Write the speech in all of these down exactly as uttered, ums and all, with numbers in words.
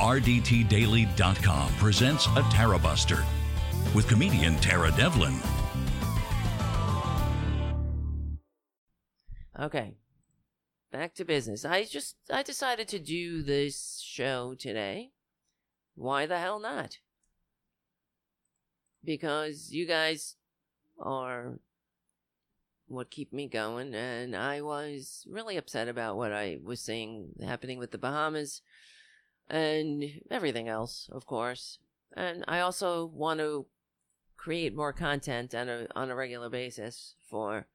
R D T daily dot com presents a Tara Buster with comedian Tara Devlin. Okay, back to business. I just, I decided to do this show today. Why the hell not? Because you guys are what keep me going, and I was really upset about what I was seeing happening with the Bahamas and everything else, of course. And I also want to create more content on a, on a regular basis for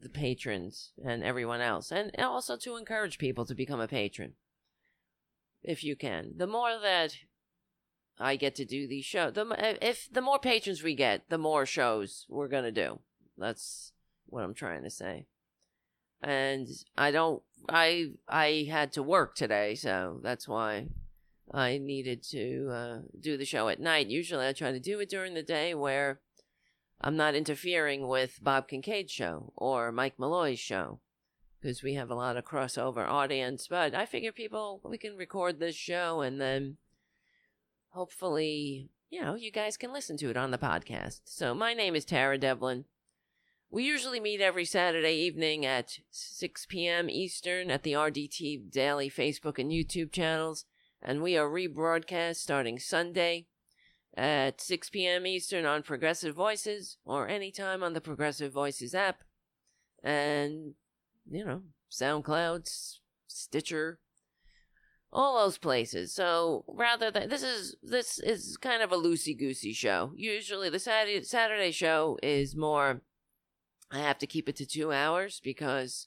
the patrons and everyone else, and also to encourage people to become a patron if you can. The more that I get to do these shows, the if the more patrons we get, the more shows we're gonna do. That's what I'm trying to say. And I don't. I I had to work today, so that's why I needed to uh, do the show at night. Usually, I try to do it during the day where I'm not interfering with Bob Kincaid's show or Mike Malloy's show, because we have a lot of crossover audience. But I figure people, we can record this show and then hopefully, you know, you guys can listen to it on the podcast. So my name is Tara Devlin. We usually meet every Saturday evening at six p.m. Eastern at the R D T Daily Facebook and YouTube channels. And we are rebroadcast starting Sunday at six p.m. Eastern on Progressive Voices, or anytime on the Progressive Voices app, and, you know, SoundCloud, Stitcher, all those places. So rather than, this is this is kind of a loosey-goosey show. Usually the Saturday, Saturday show is more, I have to keep it to two hours because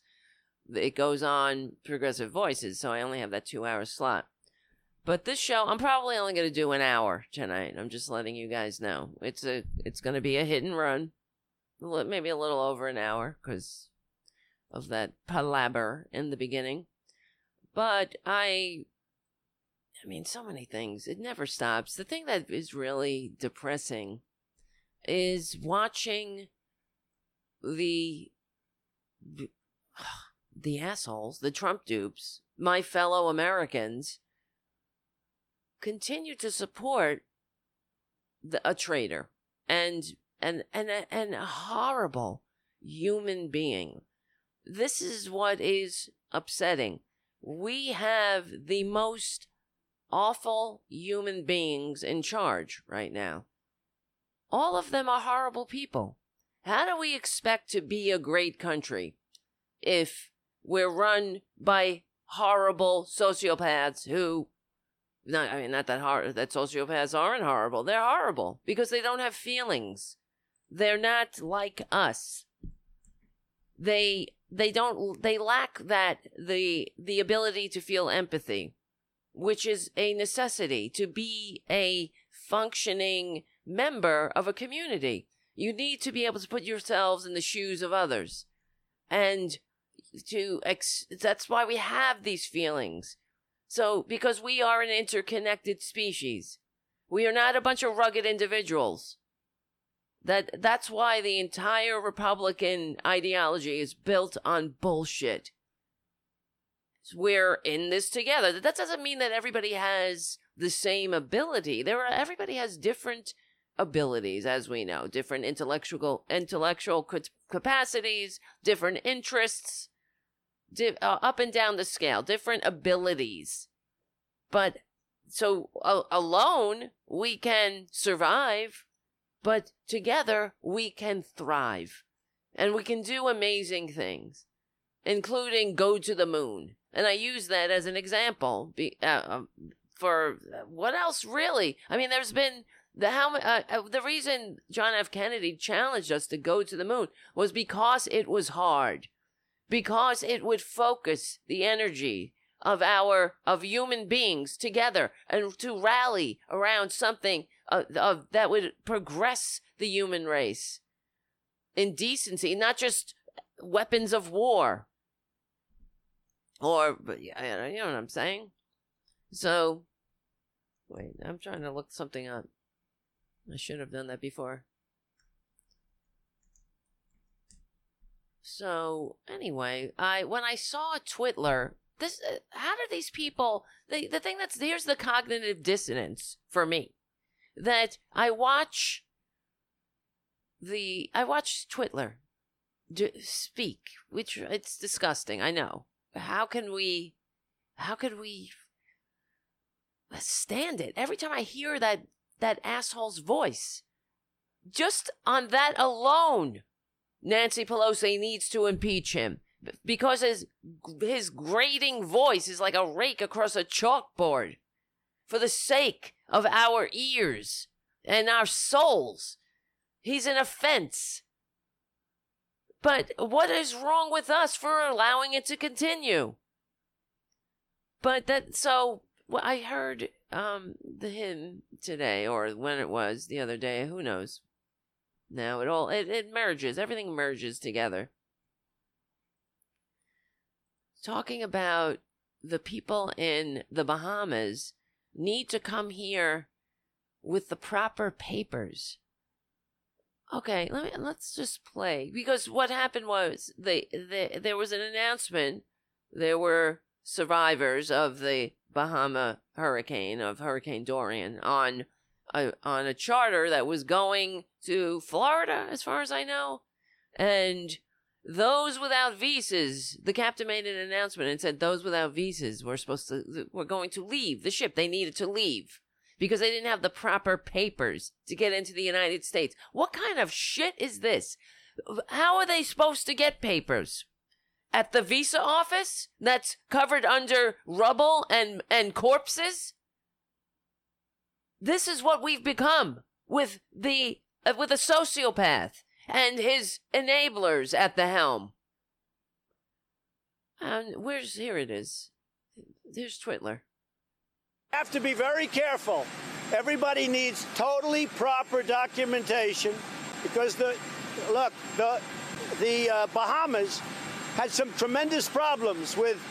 it goes on Progressive Voices, so I only have that two-hour slot. But this show, I'm probably only going to do an hour tonight. I'm just letting you guys know. It's a, it's going to be a hit and run. Maybe a little over an hour because of that palaver in the beginning. But I, I mean, so many things. It never stops. The thing that is really depressing is watching the, the assholes, the Trump dupes, my fellow Americans, continue to support the, a traitor and and and and a horrible human being. This is what is upsetting. We have the most awful human beings in charge right now. All of them are horrible people. How do we expect to be a great country if we're run by horrible sociopaths who? Not, I mean, not that hard, that sociopaths aren't horrible. They're horrible because they don't have feelings. They're not like us. They, they don't, they lack that, the, the ability to feel empathy, which is a necessity to be a functioning member of a community. You need to be able to put yourselves in the shoes of others. And to, ex- that's why we have these feelings. So, because we are an interconnected species. We are not a bunch of rugged individuals. That that's why the entire Republican ideology is built on bullshit. We're in this together. That doesn't mean that everybody has the same ability. There are, everybody has different abilities, as we know, different intellectual intellectual capacities, different interests. Di- uh, up and down the scale, different abilities. But so uh, alone we can survive, but together we can thrive and we can do amazing things, including go to the moon. And I use that as an example be, uh, um, for what else really? I mean, there's been the how uh, uh, the reason John F. Kennedy challenged us to go to the moon was because it was hard. Because it would focus the energy of our, of human beings together and to rally around something of, of, that would progress the human race in decency, not just weapons of war. Or, but you know what I'm saying? So, wait, I'm trying to look something up. I should have done that before. So anyway, I when I saw Twitler This, uh, how do these people, the, the thing that's, here's the cognitive dissonance for me, that I watch the, I watch Twitler do, speak, which it's disgusting, I know. How can we, how could we stand it? Every time I hear that, that asshole's voice, just on that alone, Nancy Pelosi needs to impeach him. Because his his grating voice is like a rake across a chalkboard, for the sake of our ears and our souls, he's an offense. But what is wrong with us for allowing it to continue? But that so well, I heard um the hymn today, or when it was the other day, who knows? Now it all it, it merges, everything merges together. Talking about the people in the Bahamas need to come here with the proper papers. Okay, let me, let's just play. Because what happened was they, they, there was an announcement. There were survivors of the Bahama hurricane, of Hurricane Dorian, on a, on a charter that was going to Florida, as far as I know. And those without visas, the captain made an announcement and said those without visas were supposed to, were going to leave the ship. They needed to leave because they didn't have the proper papers to get into the United States. What kind of shit is this? How are they supposed to get papers? At the visa office that's covered under rubble and, and corpses? This is what we've become with the, uh, with a sociopath and his enablers at the helm. And where's, here it is. There's Twitler. Have to be very careful. Everybody needs totally proper documentation because the, look, the, the uh, Bahamas had some tremendous problems with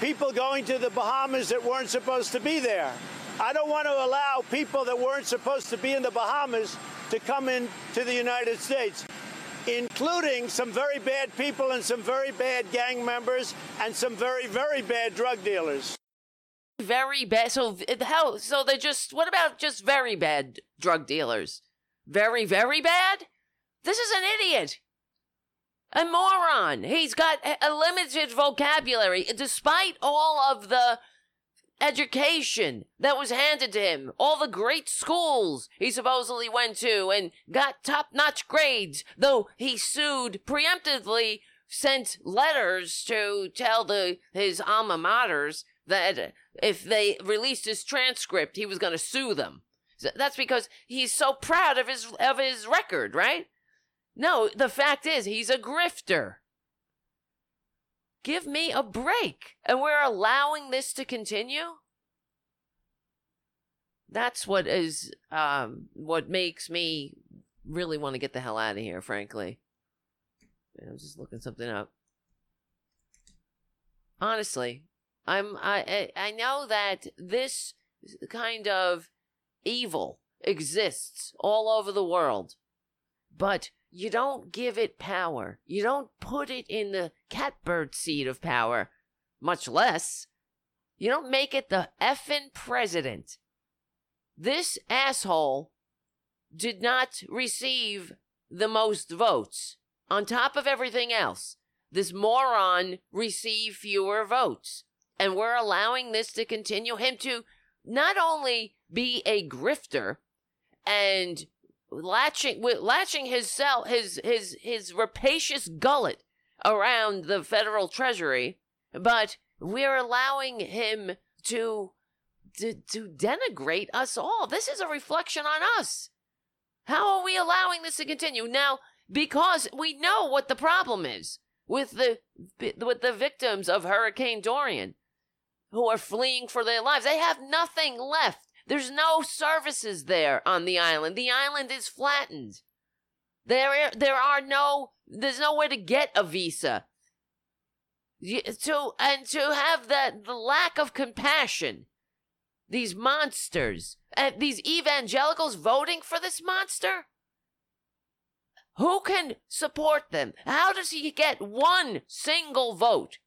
people going to the Bahamas that weren't supposed to be there. I don't want to allow people that weren't supposed to be in the Bahamas to come in to the United States, including some very bad people and some very bad gang members and some very, very bad drug dealers. Very bad. So how? So they're just, what about just very bad drug dealers? Very, very bad? This is an idiot. A moron. He's got a limited vocabulary, despite all of the education that was handed to him, all the great schools he supposedly went to and got top-notch grades, though he sued preemptively, sent letters to tell the his alma maters that if they released his transcript, he was going to sue them. So that's because he's so proud of his of his record, right? No, the fact is he's a grifter. Give me a break. And we're allowing this to continue? That's what is, um, what makes me really want to get the hell out of here, frankly. I'm just looking something up. Honestly, I'm, I, I know that this kind of evil exists all over the world, but you don't give it power. You don't put it in the catbird seat of power, much less. You don't make it the effing president. This asshole did not receive the most votes. On top of everything else, this moron received fewer votes. And we're allowing this to continue. Him to not only be a grifter and Latching, latching his cell, his his his rapacious gullet around the federal treasury, but we're allowing him to, to to denigrate us all. This is a reflection on us. How are we allowing this to continue now? Because we know what the problem is with the with the victims of Hurricane Dorian, who are fleeing for their lives. They have nothing left. There's no services there on the island. The island is flattened. There, there are no, there's nowhere to get a visa. You, to, and to have that, the lack of compassion, these monsters, uh, these evangelicals voting for this monster? Who can support them? How does he get one single vote?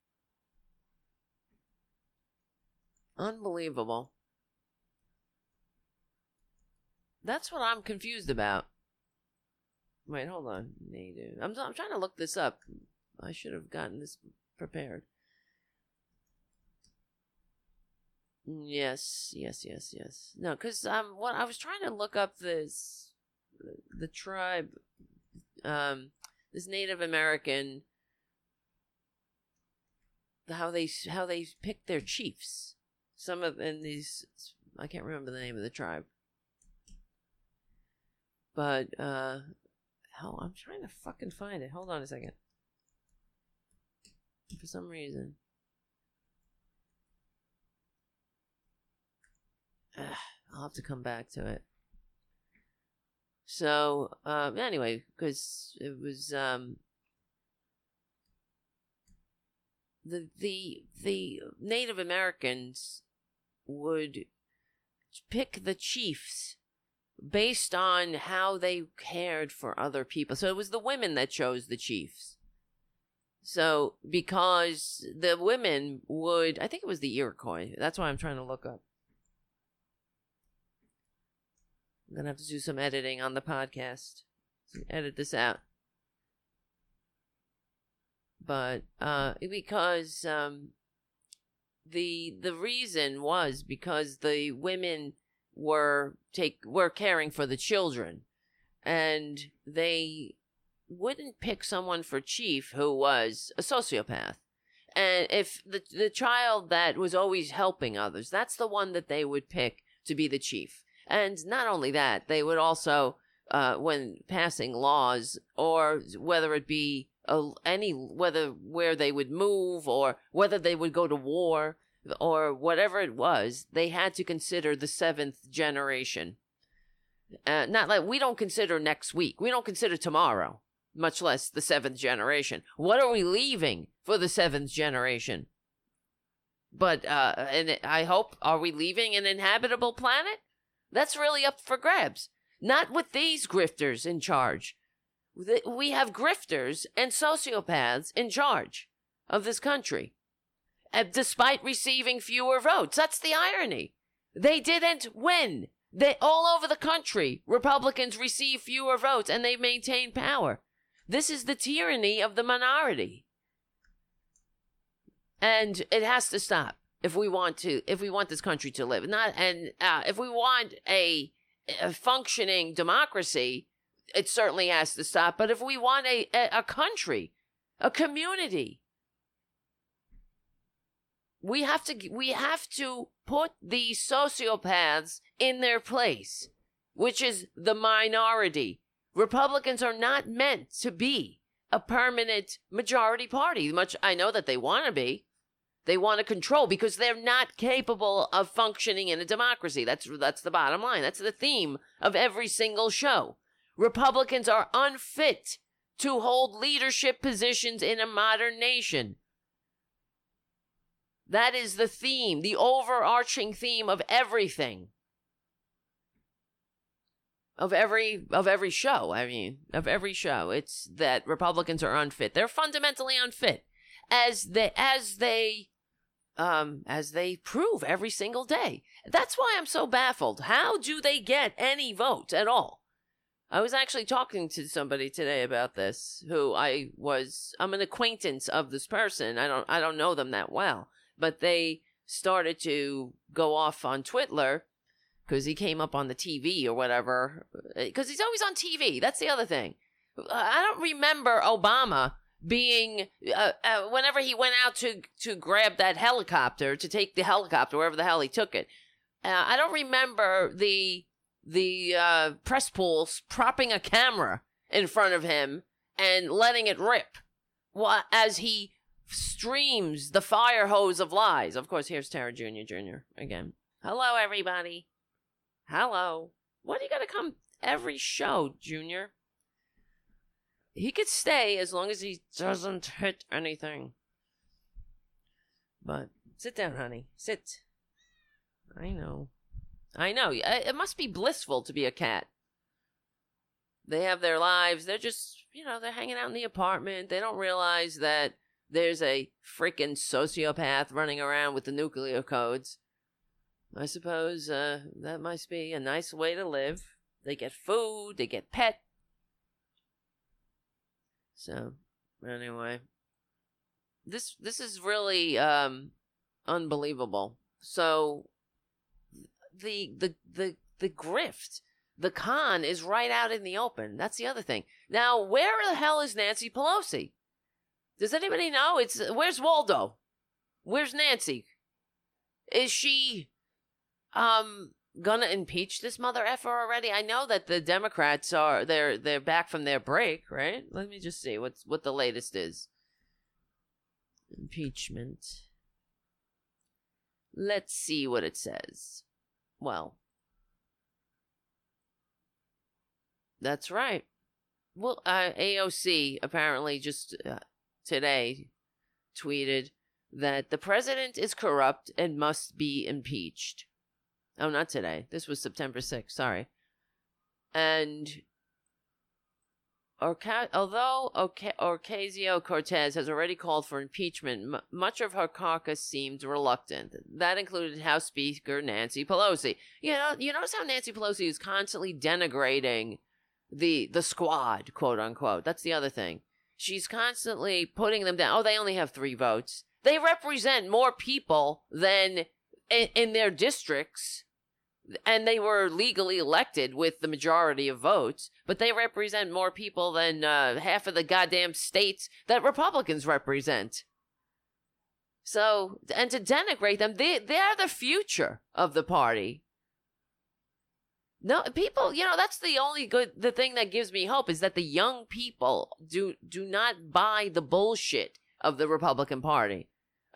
Unbelievable. That's what I'm confused about. Wait, hold on. Native. I'm, I'm trying to look this up. I should have gotten this prepared. Yes, yes, yes, yes. No, because um, what I was trying to look up this, the tribe, um, this Native American, how they how they pick their chiefs. Some of and these, I can't remember the name of the tribe. But uh, hell, I'm trying to fucking find it. Hold on a second. For some reason. I'll have to come back to it. So, um, anyway, because it was um, the the the Native Americans would pick the chiefs based on how they cared for other people. So it was the women that chose the chiefs. So because the women would, I think it was the Iroquois. That's why I'm trying to look up. I'm going to have to do some editing on the podcast. So edit this out. But uh, because um, the the reason was because the women were take were caring for the children. And they wouldn't pick someone for chief who was a sociopath. And if the the child that was always helping others, that's the one that they would pick to be the chief. And not only that, they would also, uh, when passing laws, or whether it be a, any, whether where they would move, or whether they would go to war, or whatever it was, they had to consider the seventh generation. Uh, not like we don't consider next week, we don't consider tomorrow, much less the seventh generation. What are we leaving for the seventh generation? But uh, and I hope, are we leaving an inhabitable planet? That's really up for grabs. Not with these grifters in charge. We have grifters and sociopaths in charge of this country, despite receiving fewer votes. That's the irony. They didn't win. They, all over the country, Republicans receive fewer votes and they maintain power. This is the tyranny of the minority. And it has to stop. If we want to, if we want this country to live, not and uh, if we want a, a functioning democracy, it certainly has to stop. But if we want a, a country, a community, we have to we have to put these sociopaths in their place, which is the minority. Republicans are not meant to be a permanent majority party. Much I know that they want to be. They want to control because they're not capable of functioning in a democracy. That's that's the bottom line. That's the theme of every single show. Republicans are unfit to hold leadership positions in a modern nation. That is the theme, the overarching theme of everything. Of every of every show, I mean, of every show. It's that Republicans are unfit. They're fundamentally unfit. As they, as they, um, as they prove every single day. That's why I'm so baffled. How do they get any votes at all? I was actually talking to somebody today about this, who I was, I'm an acquaintance of this person. I don't, I don't know them that well, but they started to go off on Twitler because he came up on the T V or whatever, because he's always on T V. That's the other thing. I don't remember Obama being, uh, uh, whenever he went out to, to grab that helicopter, to take the helicopter, wherever the hell he took it, uh, I don't remember the the uh, press pools propping a camera in front of him and letting it rip while, as he streams the fire hose of lies. Of course, here's Tara Junior Jr. again. Hello, everybody. Hello. What are you going to come every show, Junior? He could stay as long as he doesn't hit anything. But sit down, honey. Sit. I know. I know. It must be blissful to be a cat. They have their lives. They're just, you know, they're hanging out in the apartment. They don't realize that there's a freaking sociopath running around with the nuclear codes. I suppose uh, that must be a nice way to live. They get food, they get pet. So, anyway. This this is really um, unbelievable. So, the the the the grift, the con is right out in the open. That's the other thing. Now, where the hell is Nancy Pelosi? Does anybody know? It's where's Waldo? Where's Nancy? Is she um gonna impeach this mother effer already? I know that the Democrats are they're they're back from their break, right? Let me just see what's what the latest is. Impeachment. Let's see what it says. Well, that's right. Well, uh, A O C apparently just uh, today tweeted that the president is corrupt and must be impeached. Oh, not today. This was September sixth. Sorry. And Orca- although Oca- Ocasio-Cortez has already called for impeachment, m- much of her caucus seemed reluctant. That included House Speaker Nancy Pelosi. You know, you notice how Nancy Pelosi is constantly denigrating the the squad, quote unquote. That's the other thing. She's constantly putting them down. Oh, they only have three votes. They represent more people than in, in their districts. And they were legally elected with the majority of votes, but they represent more people than uh, half of the goddamn states that Republicans represent. So, and to denigrate them, they, they're the future of the party. No, people, you know, that's the only good, the thing that gives me hope is that the young people do, do not buy the bullshit of the Republican Party.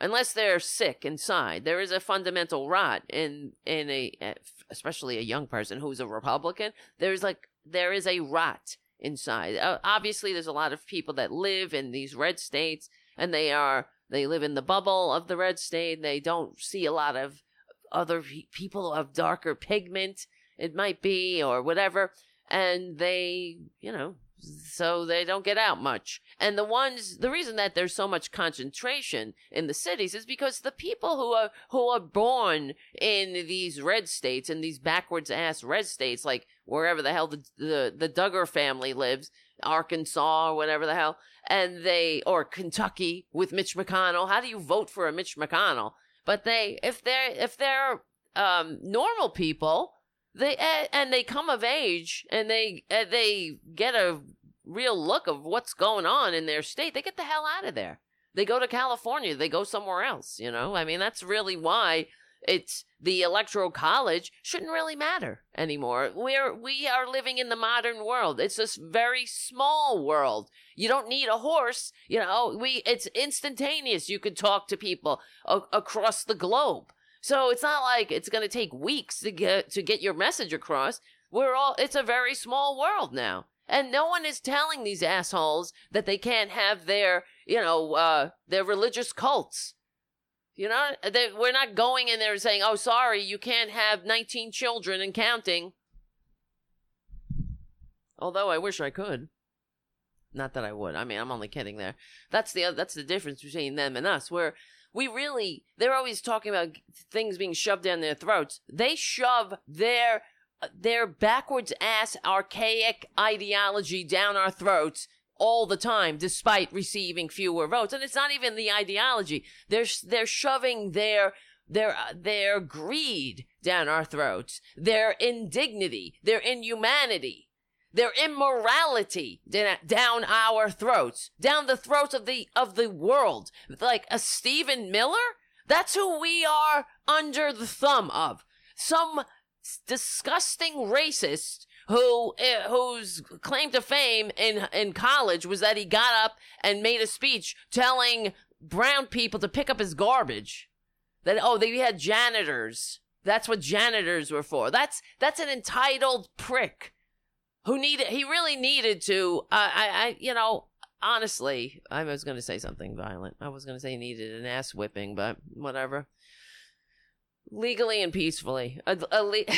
Unless they're sick inside, there is a fundamental rot in in a especially a young person who's a Republican. There's like there is a rot inside. Uh, obviously, there's a lot of people that live in these red states, and they are they live in the bubble of the red state. They don't see a lot of other pe- people of darker pigment. It might be or whatever, and they you know so they don't get out much. And the ones, the reason that there's so much concentration in the cities is because the people who are, who are born in these red states, in these backwards ass red states, like wherever the hell the, the, the Duggar family lives, Arkansas or whatever the hell, and they, or Kentucky with Mitch McConnell. How do you vote for a Mitch McConnell? But they, if they're, if they're, um, normal people, They uh, and they come of age and they uh, they get a real look of what's going on in their state. They get the hell out of there. They go to California. They go somewhere else. You know, I mean, that's really why it's the electoral college shouldn't really matter anymore. We're we are living in the modern world. It's this very small world. You don't need a horse. You know, we it's instantaneous. You could talk to people a- across the globe. So it's not like it's going to take weeks to get to get your message across. We're all, it's a very small world now. And no one is telling these assholes that they can't have their, you know, uh, their religious cults. You know, they, we're not going in there and saying, oh, sorry, you can't have nineteen children and counting. Although I wish I could. Not that I would. I mean, I'm only kidding there. That's the that's the difference between them and us. We're We really, they're always talking about things being shoved down their throats. They shove their their backwards-ass, archaic ideology down our throats all the time, despite receiving fewer votes. And it's not even the ideology. They're they're shoving their their their greed down our throats, their indignity, their inhumanity, their immorality down our throats, down the throats of the of the world. Like a Stephen Miller? That's who we are under the thumb of. Some disgusting racist who uh, whose claim to fame in in college was that he got up and made a speech telling brown people to pick up his garbage. That, oh, they had janitors. That's what janitors were for. That's that's an entitled prick. Who needed? He really needed to. Uh, I, I, you know, honestly, I was going to say something violent. I was going to say he needed an ass whipping, but whatever. Legally and peacefully. A, a le-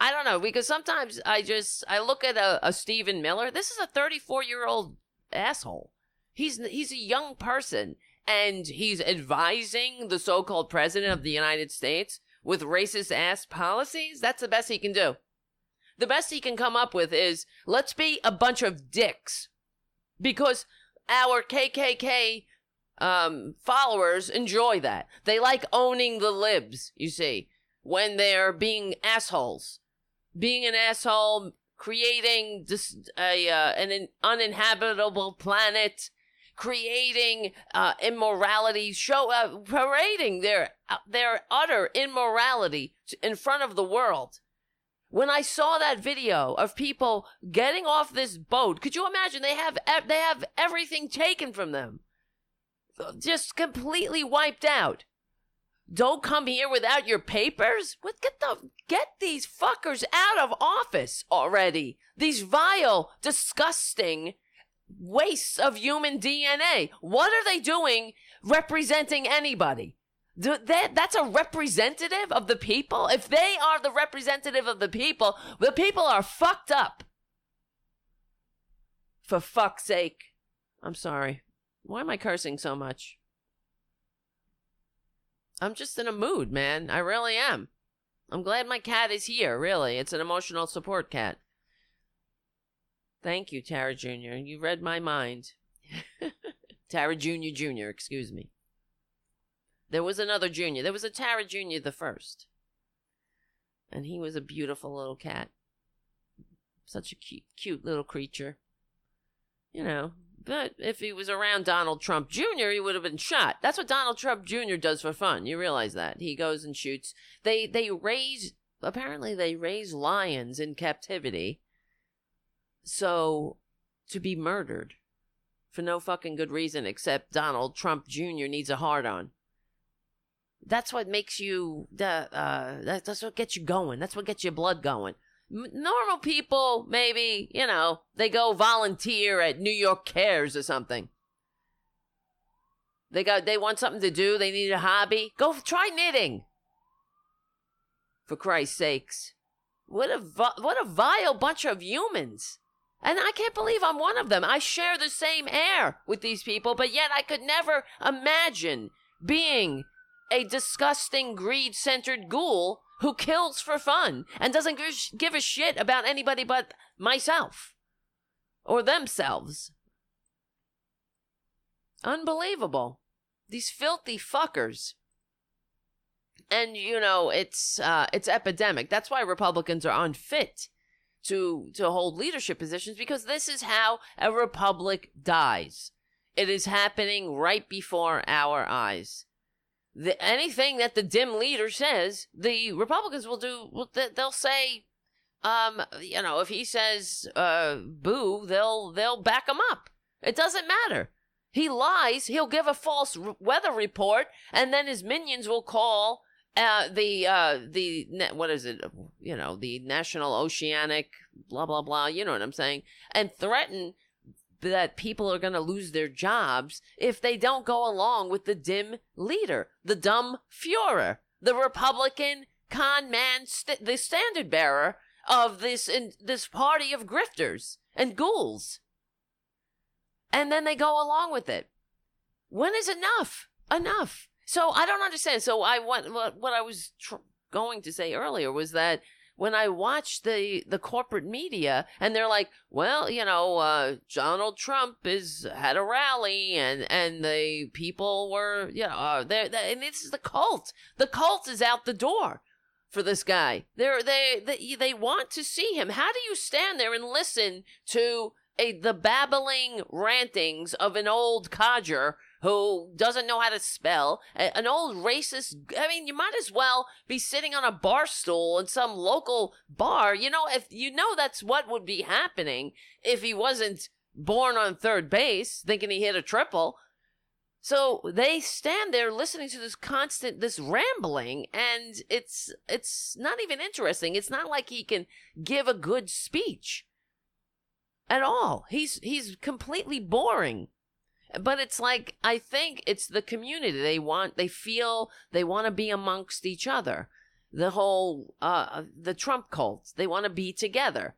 I don't know, because sometimes I just I look at a, a Stephen Miller. This is a thirty-four-year-old asshole. He's he's a young person, and he's advising the so-called president of the United States with racist-ass policies? That's the best he can do. The best he can come up with is, let's be a bunch of dicks. Because our K K K um, followers enjoy that. They like owning the libs, you see, when they're being assholes. Being an asshole, creating dis- a uh, an in- uninhabitable planet, creating uh, immorality, show uh, parading their uh, their utter immorality in front of the world. When I saw that video of people getting off this boat, could you imagine? They have e- they have everything taken from them, just completely wiped out. Don't come here without your papers. What, get the get these fuckers out of office already. These vile, disgusting wastes of human D N A. What are they doing representing anybody? Do they, that's a representative of the people? If they are the representative of the people, the people are fucked up. For fuck's sake. I'm sorry. Why am I cursing so much? I'm just in a mood, man. I really am. I'm glad my cat is here, really. It's an emotional support cat. Thank you, Tara Junior You read my mind. Tara Junior Junior, excuse me. There was another Junior. There was a Tara Junior the first. And he was a beautiful little cat. Such a cute, cute little creature. You know. But if he was around Donald Trump Junior, he would have been shot. That's what Donald Trump Junior does for fun. You realize that. He goes and shoots. They they raise, apparently they raise lions in captivity. So, to be murdered for no fucking good reason except Donald Trump Junior needs a hard-on. That's what makes you, uh, uh, that's what gets you going. That's what gets your blood going. Normal people, maybe, you know, they go volunteer at New York Cares or something. They got, they want something to do. They need a hobby. Go try knitting. For Christ's sakes. What a, what a vile bunch of humans. And I can't believe I'm one of them. I share the same air with these people, but yet I could never imagine being a disgusting, greed-centered ghoul who kills for fun and doesn't give a shit about anybody but myself or themselves. Unbelievable. These filthy fuckers. And, you know, it's uh, it's epidemic. That's why Republicans are unfit to to hold leadership positions, because this is how a republic dies. It is happening right before our eyes. The, anything that the dim leader says, the Republicans will do. They'll say, um, you know, if he says uh, boo, they'll they'll back him up. It doesn't matter. He lies. He'll give a false weather report, and then his minions will call uh, the uh, the what is it? You know, the National Oceanic, blah blah blah. You know what I'm saying? And threaten that people are going to lose their jobs if they don't go along with the dim leader, the dumb Fuhrer, the Republican con man, st- the standard bearer of this in, this party of grifters and ghouls. And then they go along with it. When is enough? Enough. So I don't understand. So I want, what, what I was tr- going to say earlier was that when I watch the, the corporate media and they're like, well, you know, uh, Donald Trump is had a rally and, and the people were, you know, uh, they're, they're, and this is the cult. The cult is out the door for this guy. They're, they they they want to see him. How do you stand there and listen to a the babbling rantings of an old codger who doesn't know how to spell, an old racist? I mean, you might as well be sitting on a bar stool in some local bar. You know, if you know that's what would be happening if he wasn't born on third base, thinking he hit a triple. So they stand there listening to this constant, this rambling, and it's it's not even interesting. It's not like he can give a good speech at all. He's he's completely boring. But it's like, I think it's the community. They want, they feel, they want to be amongst each other. The whole, uh, the Trump cult, they want to be together.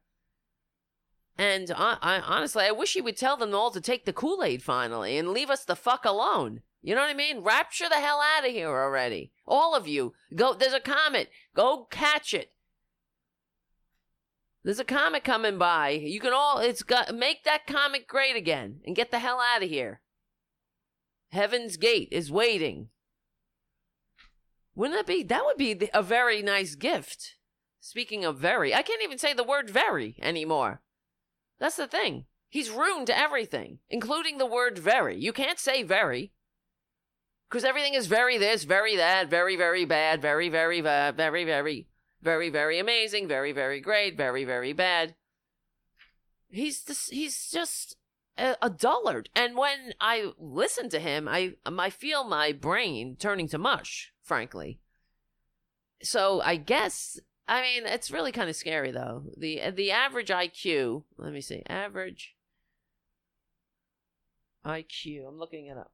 And I, I honestly, I wish he would tell them all to take the Kool-Aid finally and leave us the fuck alone. You know what I mean? Rapture the hell out of here already. All of you. Go. There's a comet. Go catch it. There's a comet coming by. You can all, it's got, make that comet great again and get the hell out of here. Heaven's Gate is waiting. Wouldn't that be, that would be a very nice gift. Speaking of very, I can't even say the word very anymore. That's the thing. He's ruined everything, including the word very. You can't say very. Because everything is very this, very that, very, very bad, very, very, bad, very, very. Very, very amazing. Very, very great. Very, very bad. He's just, he's just a, a dullard. And when I listen to him, I I feel my brain turning to mush, frankly. So I guess, I mean, it's really kind of scary, though. The, the average I Q, let me see, average I Q, I'm looking it up,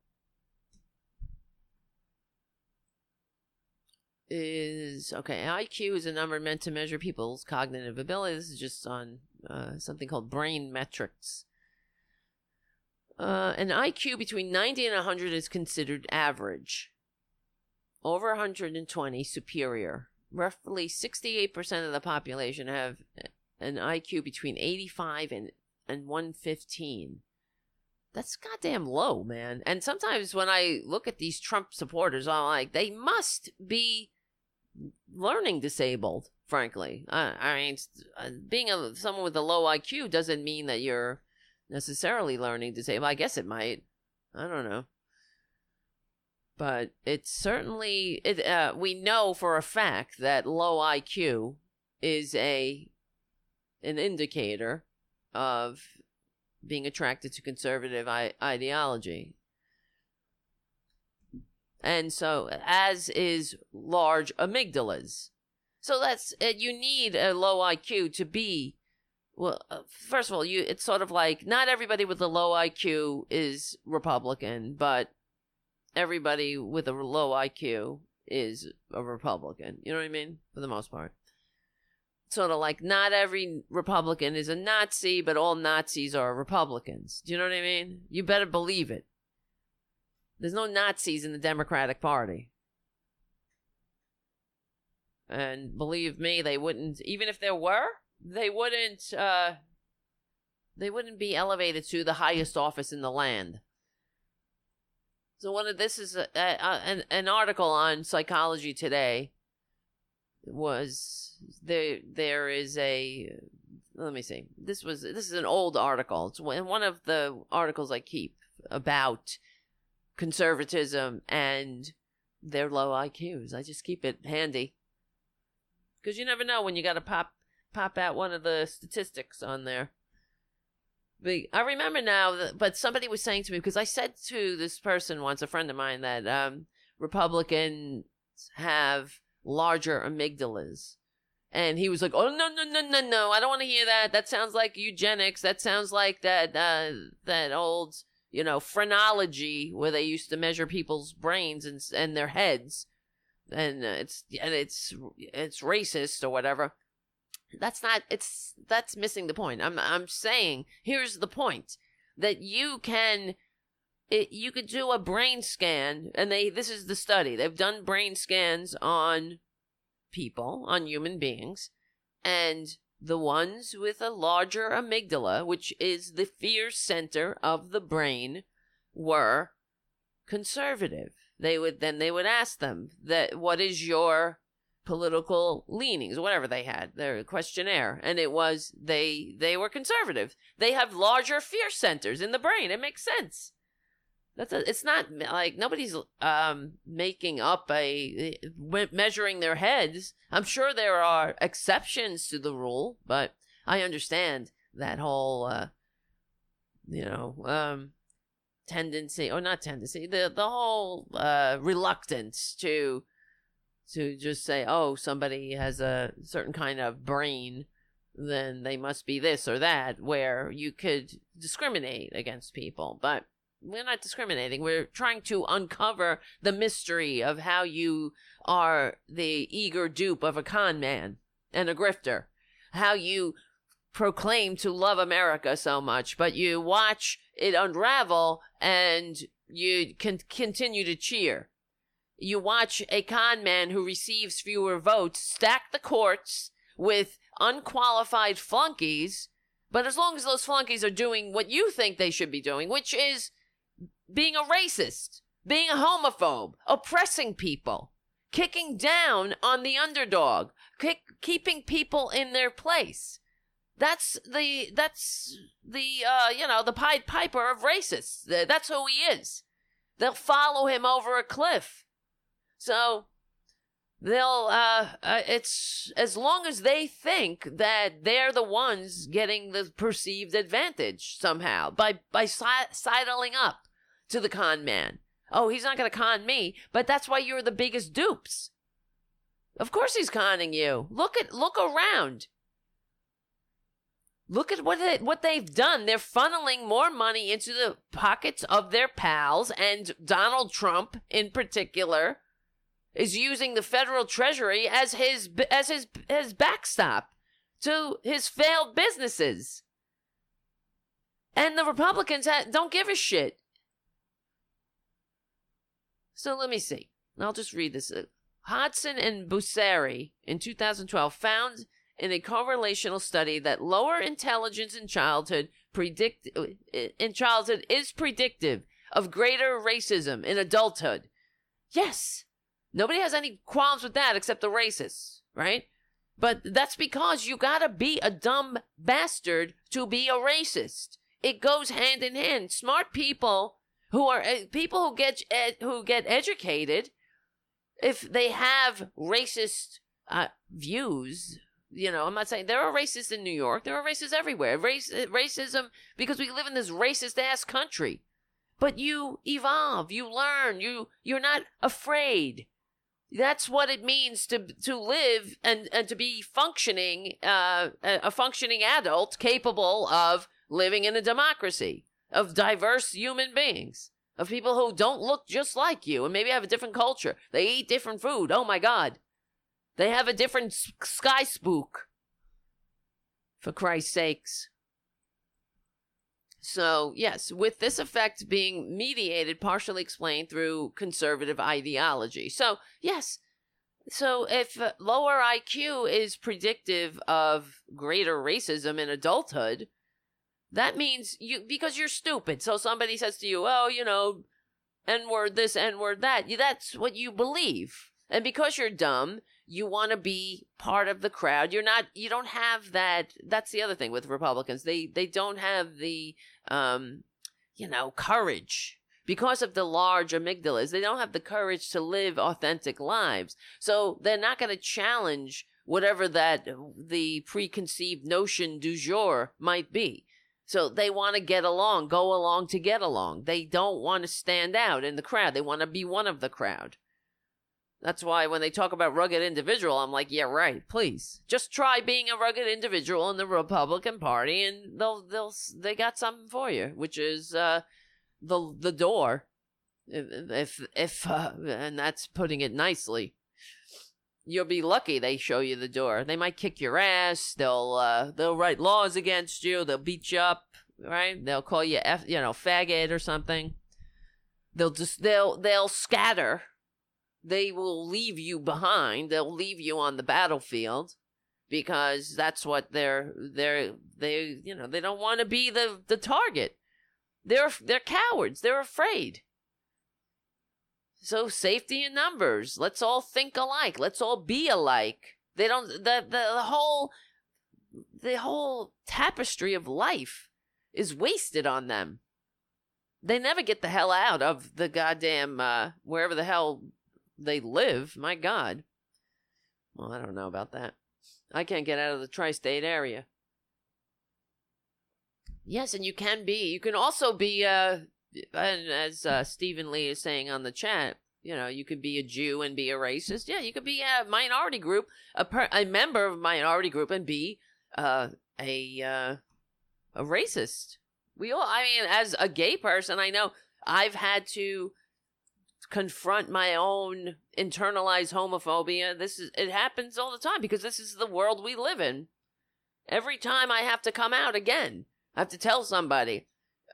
is, okay, I Q is a number meant to measure people's cognitive ability. This is just on uh, something called brain metrics. Uh, an I Q between ninety and one hundred is considered average. Over one hundred twenty, superior. Roughly sixty-eight percent of the population have an I Q between eighty-five and, and one fifteen. That's goddamn low, man. And sometimes when I look at these Trump supporters, I'm like, they must be learning disabled, frankly. Uh, I mean, being a, someone with a low I Q doesn't mean that you're necessarily learning disabled. I guess it might. I don't know. But it's certainly, it, uh, we know for a fact that low I Q is a an indicator of being attracted to conservative I- ideology. And so, as is large amygdalas. So that's, uh, you need a low I Q to be, well, uh, first of all, you it's sort of like, not everybody with a low I Q is Republican, but everybody with a low I Q is a Republican. You know what I mean? For the most part. Sort of like, not every Republican is a Nazi, but all Nazis are Republicans. Do you know what I mean? You better believe it. There's no Nazis in the Democratic Party. And believe me, they wouldn't, even if there were, they wouldn't, uh, they wouldn't be elevated to the highest office in the land. So one of, this is a, a, a, an, an article on Psychology Today. Was there there is a let me see this was this is an old article. It's one of the articles I keep about conservatism and their low I Qs. I just keep it handy because you never know when you got to pop pop out one of the statistics on there. But I remember now that, but somebody was saying to me, because I said to this person once, a friend of mine, that um Republicans have larger amygdalas, and he was like, oh no no no no no I don't want to hear that. That sounds like eugenics. That sounds like that uh that old, you know, phrenology where they used to measure people's brains and and their heads, and uh, it's and it's it's racist or whatever. That's not, it's that's missing the point. I'm I'm saying, here's the point, that you can It, you could do a brain scan, and they, this is the study. They've done brain scans on people, on human beings, and the ones with a larger amygdala, which is the fear center of the brain, were conservative. They would, then they would ask them that, what is your political leanings, whatever they had, their questionnaire, and it was, they, they were conservative. They have larger fear centers in the brain. It makes sense. That's a, it's not like nobody's um, making up a, measuring their heads. I'm sure there are exceptions to the rule, but I understand that whole, uh, you know, um, tendency, or not tendency, the the whole uh, reluctance to to just say, oh, somebody has a certain kind of brain, then they must be this or that, where you could discriminate against people, but we're not discriminating. We're trying to uncover the mystery of how you are the eager dupe of a con man and a grifter. How you proclaim to love America so much, but you watch it unravel and You can continue to cheer. You watch a con man who receives fewer votes stack the courts with unqualified flunkies, but as long as those flunkies are doing what you think they should be doing, which is being a racist, being a homophobe, oppressing people, kicking down on the underdog, kick, keeping people in their place. That's the, that's the, uh, you know, the Pied Piper of racists. That's who he is. They'll follow him over a cliff. So they'll, uh, uh, it's as long as they think that they're the ones getting the perceived advantage somehow by, by si- sidling up to the con man. Oh, he's not going to con me, but that's why you're the biggest dupes. Of course he's conning you. Look at, look around. Look at what they, what they've done. They're funneling more money into the pockets of their pals, and Donald Trump, in particular, is using the federal treasury as his as his his backstop to his failed businesses. And the Republicans ha- don't give a shit. So let me see. I'll just read this. Hodson and Busseri in two thousand twelve found in a correlational study that lower intelligence in childhood predict in childhood is predictive of greater racism in adulthood. Yes. Nobody has any qualms with that except the racists, right? But that's because you gotta be a dumb bastard to be a racist. It goes hand in hand. Smart people who are people who get who get educated, if they have racist uh, views. You know, I'm not saying there are racists in New York. There are racists everywhere. Race, racism, because we live in this racist-ass country. But you evolve. You learn. You, you're not afraid. That's what it means to to live and, and to be functioning, uh, a functioning adult capable of living in a democracy, of diverse human beings, of people who don't look just like you and maybe have a different culture. They eat different food. Oh, my God. They have a different sky spook, for Christ's sakes. So, yes, with this effect being mediated, partially explained through conservative ideology. So, yes, so if uh, lower I Q is predictive of greater racism in adulthood, that means you, because you're stupid. So somebody says to you, oh, you know, N-word this, N-word that. That's what you believe. And because you're dumb, you want to be part of the crowd. You're not, you don't have that. That's the other thing with Republicans. They they don't have the, um, you know, courage. Because of the large amygdalas, they don't have the courage to live authentic lives. So they're not going to challenge whatever that the preconceived notion du jour might be. So they want to get along, go along to get along. They don't want to stand out in the crowd. They want to be one of the crowd. That's why when they talk about rugged individual, I'm like, yeah, right, please. Just try being a rugged individual in the Republican Party and they'll, they'll, they got something for you, which is, uh, the, the door. If, if, uh, and that's putting it nicely. You'll be lucky they show you the door. They might kick your ass. They'll, uh, they'll write laws against you. They'll beat you up, right? They'll call you, F, you know, faggot or something. They'll just, they'll, they'll scatter. They will leave you behind. They'll leave you on the battlefield because that's what they're, they're, they, you know, they don't want to be the, the target. They're, they're cowards. They're afraid. So safety in numbers. Let's all think alike. Let's all be alike. They don't, the, the, the whole, the whole tapestry of life is wasted on them. They never get the hell out of the goddamn, uh, wherever the hell they live. My God. Well, I don't know about that. I can't get out of the tri-state area. Yes, and you can be. You can also be, uh, and as uh, Stephen Lee is saying on the chat, you know, you could be a Jew and be a racist. Yeah, you could be a minority group, a, per- a member of a minority group and be uh, a uh, a racist. We all, I mean, as a gay person, I know I've had to confront my own internalized homophobia. This is, it happens all the time because this is the world we live in. Every time I have to come out again, I have to tell somebody,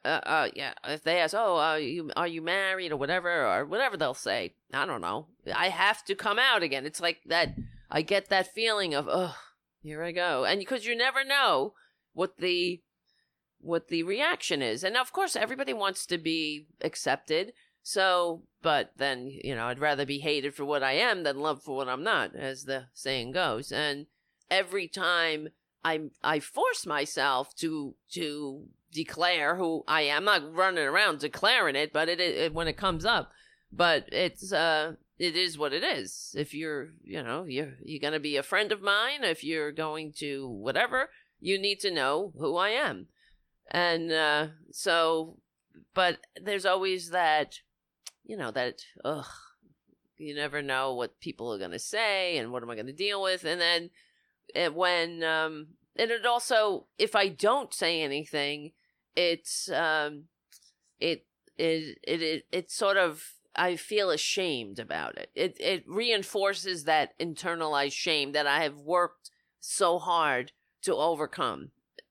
uh, uh, yeah, if they ask, oh, are you, are you married or whatever, or whatever they'll say, I don't know. I have to come out again. It's like that. I get that feeling of, oh, here I go. And because you never know what the, what the reaction is. And of course, everybody wants to be accepted. So, but then, you know, I'd rather be hated for what I am than loved for what I'm not, as the saying goes. And every time I I force myself to to declare who I am, I'm not running around declaring it, but it, it when it comes up, but it's uh it is what it is. If you're you know you're you're gonna be a friend of mine, if you're going to whatever, you need to know who I am, and uh, so, but there's always that. You know, that, ugh, you never know what people are going to say and what am I going to deal with. And then it, when, um, and it also, if I don't say anything, it's, um, it, it, it, it, it sort of, I feel ashamed about it. It, it reinforces that internalized shame that I have worked so hard to overcome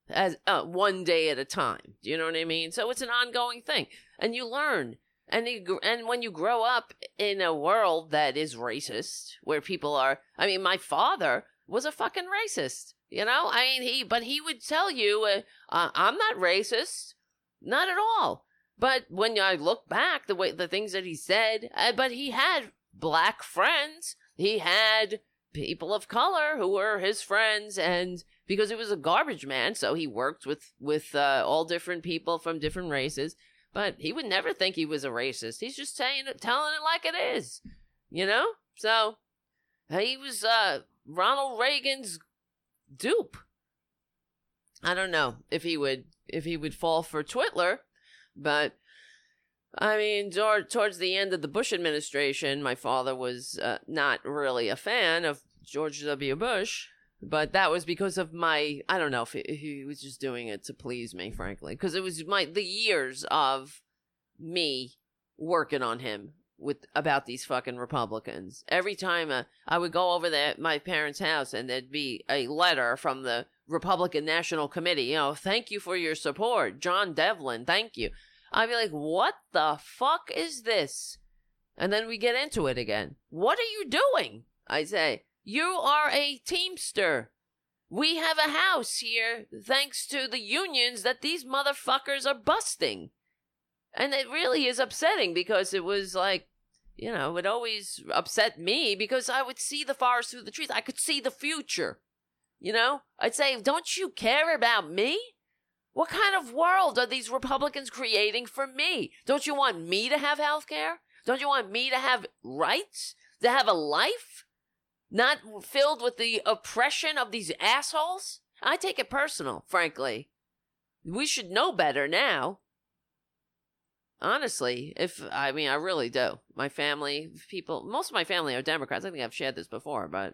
as uh, one day at a time. Do you know what I mean? So it's an ongoing thing, and you learn. And you, and when you grow up in a world that is racist, where people are, I mean, my father was a fucking racist, you know? I mean, he, but he would tell you, uh, uh, I'm not racist, not at all. But when I look back, the way, the things that he said, uh, but he had black friends, he had people of color who were his friends, and because he was a garbage man, so he worked with, with uh, all different people from different races. But he would never think he was a racist. He's just saying, telling it like it is, you know? So he was uh, Ronald Reagan's dupe. I don't know if he would if he would fall for Twitler, but I mean, tor- towards the end of the Bush administration, my father was uh, not really a fan of George W. Bush. But that was because of my, I don't know if he, he was just doing it to please me, frankly, because it was my, the years of me working on him with, about these fucking Republicans. Every time uh, I would go over there at my parents' house and there'd be a letter from the Republican National Committee, you know, thank you for your support, John Devlin, thank you. I'd be like, what the fuck is this? And then we get into it again. What are you doing? I say. You are a Teamster. We have a house here thanks to the unions that these motherfuckers are busting. And it really is upsetting because it was like, you know, it always upset me because I would see the forest through the trees. I could see the future. You know, I'd say, don't you care about me? What kind of world are these Republicans creating for me? Don't you want me to have health care? Don't you want me to have rights? To have a life? Not filled with the oppression of these assholes? I take it personal, frankly. We should know better now. Honestly, if, I mean, I really do. My family, people, most of my family are Democrats. I think I've shared this before, but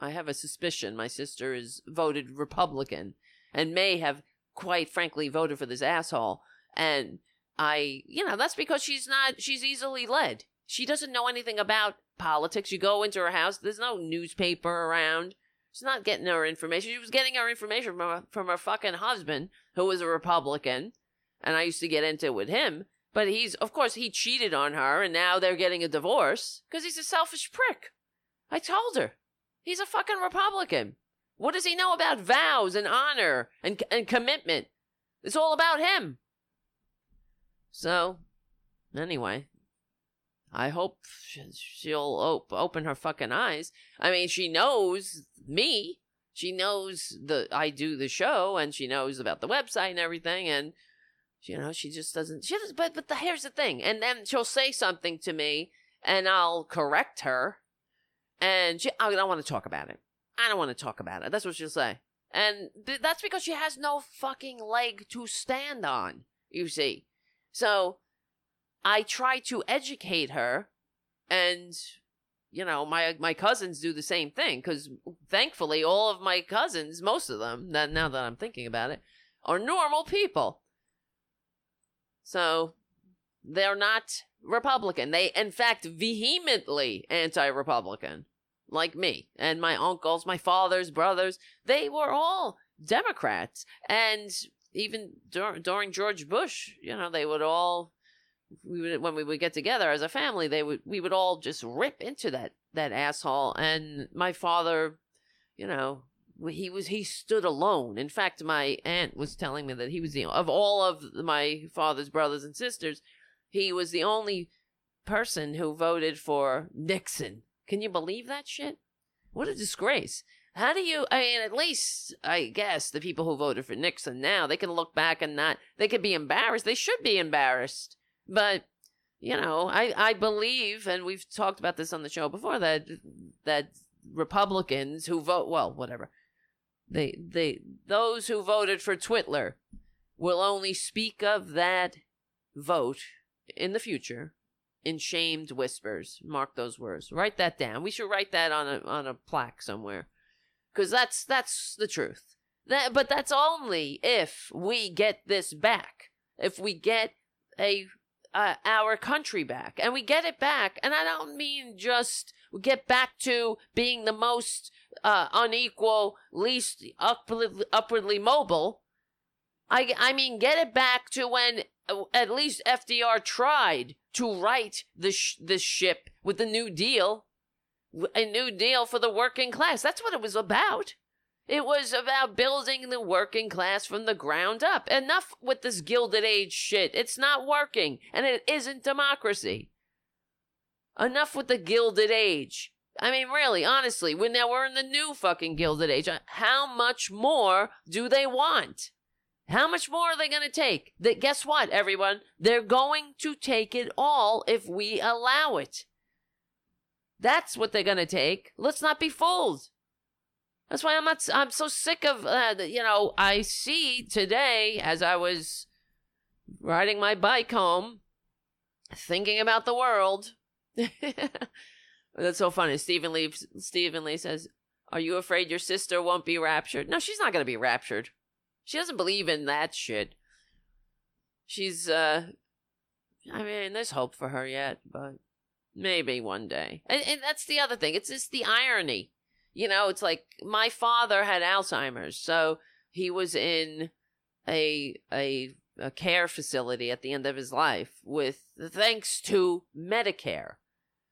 I have a suspicion my sister is voted Republican and may have, quite frankly, voted for this asshole. And I, you know, that's because she's not, she's easily led. She doesn't know anything about politics. You go into her house, there's no newspaper around. She's not getting her information. She was getting her information from her, from her fucking husband, who was a Republican, and I used to get into it with him. But he's, of course, he cheated on her, and now they're getting a divorce because he's a selfish prick. I told her, he's a fucking Republican. What does he know about vows and honor and and commitment? It's all about him. So, anyway. I hope she'll op- open her fucking eyes. I mean, she knows me. She knows the I do the show, and she knows about the website and everything. And you know, she just doesn't. She doesn't. But but the, here's the thing. And then she'll say something to me, and I'll correct her. And she, I don't want to talk about it. I don't want to talk about it. That's what she'll say. And th- that's because she has no fucking leg to stand on. You see, so. I try to educate her, and, you know, my my cousins do the same thing, because thankfully all of my cousins, most of them, now that I'm thinking about it, are normal people. So they're not Republican. They, in fact, vehemently anti-Republican, like me, and my uncles, my father's brothers, they were all Democrats, and even dur- during George Bush, you know, they would all, we would, when we would get together as a family, they would, we would all just rip into that, that asshole. And my father, you know, he was, he stood alone. In fact, my aunt was telling me that he was the, of all of my father's brothers and sisters, he was the only person who voted for Nixon. Can you believe that shit? What a disgrace. How do you, I mean, at least, I guess, the people who voted for Nixon now, they can look back and not, they could be embarrassed. They should be embarrassed. But, you know, I, I believe, and we've talked about this on the show before, that that Republicans who vote, well, whatever, they they those who voted for Twitler will only speak of that vote in the future in shamed whispers. Mark those words. Write that down. We should write that on a on a plaque somewhere. Because that's that's the truth. That, but that's only if we get this back. If we get a uh, our country back. And we get it back. And I don't mean just get back to being the most uh, unequal, least upwardly, upwardly mobile. I, I mean, get it back to when at least F D R tried to right this sh- this ship with the New Deal. A new deal for the working class. That's what it was about. It was about building the working class from the ground up. Enough with this Gilded Age shit. It's not working, and it isn't democracy. Enough with the Gilded Age. I mean, really, honestly, we're now we're in the new fucking Gilded Age. How much more do they want? How much more are they going to take? That, guess what, everyone? They're going to take it all if we allow it. That's what they're going to take. Let's not be fooled. That's why I'm not, I'm so sick of, uh, you know, I see today as I was riding my bike home, thinking about the world. That's so funny. Stephen Lee, Stephen Lee says, are you afraid your sister won't be raptured? No, she's not going to be raptured. She doesn't believe in that shit. She's, uh, I mean, there's hope for her yet, but. Maybe one day. And, and that's the other thing. It's just the irony. You know, it's like my father had Alzheimer's. So he was in a, a a care facility at the end of his life with thanks to Medicare.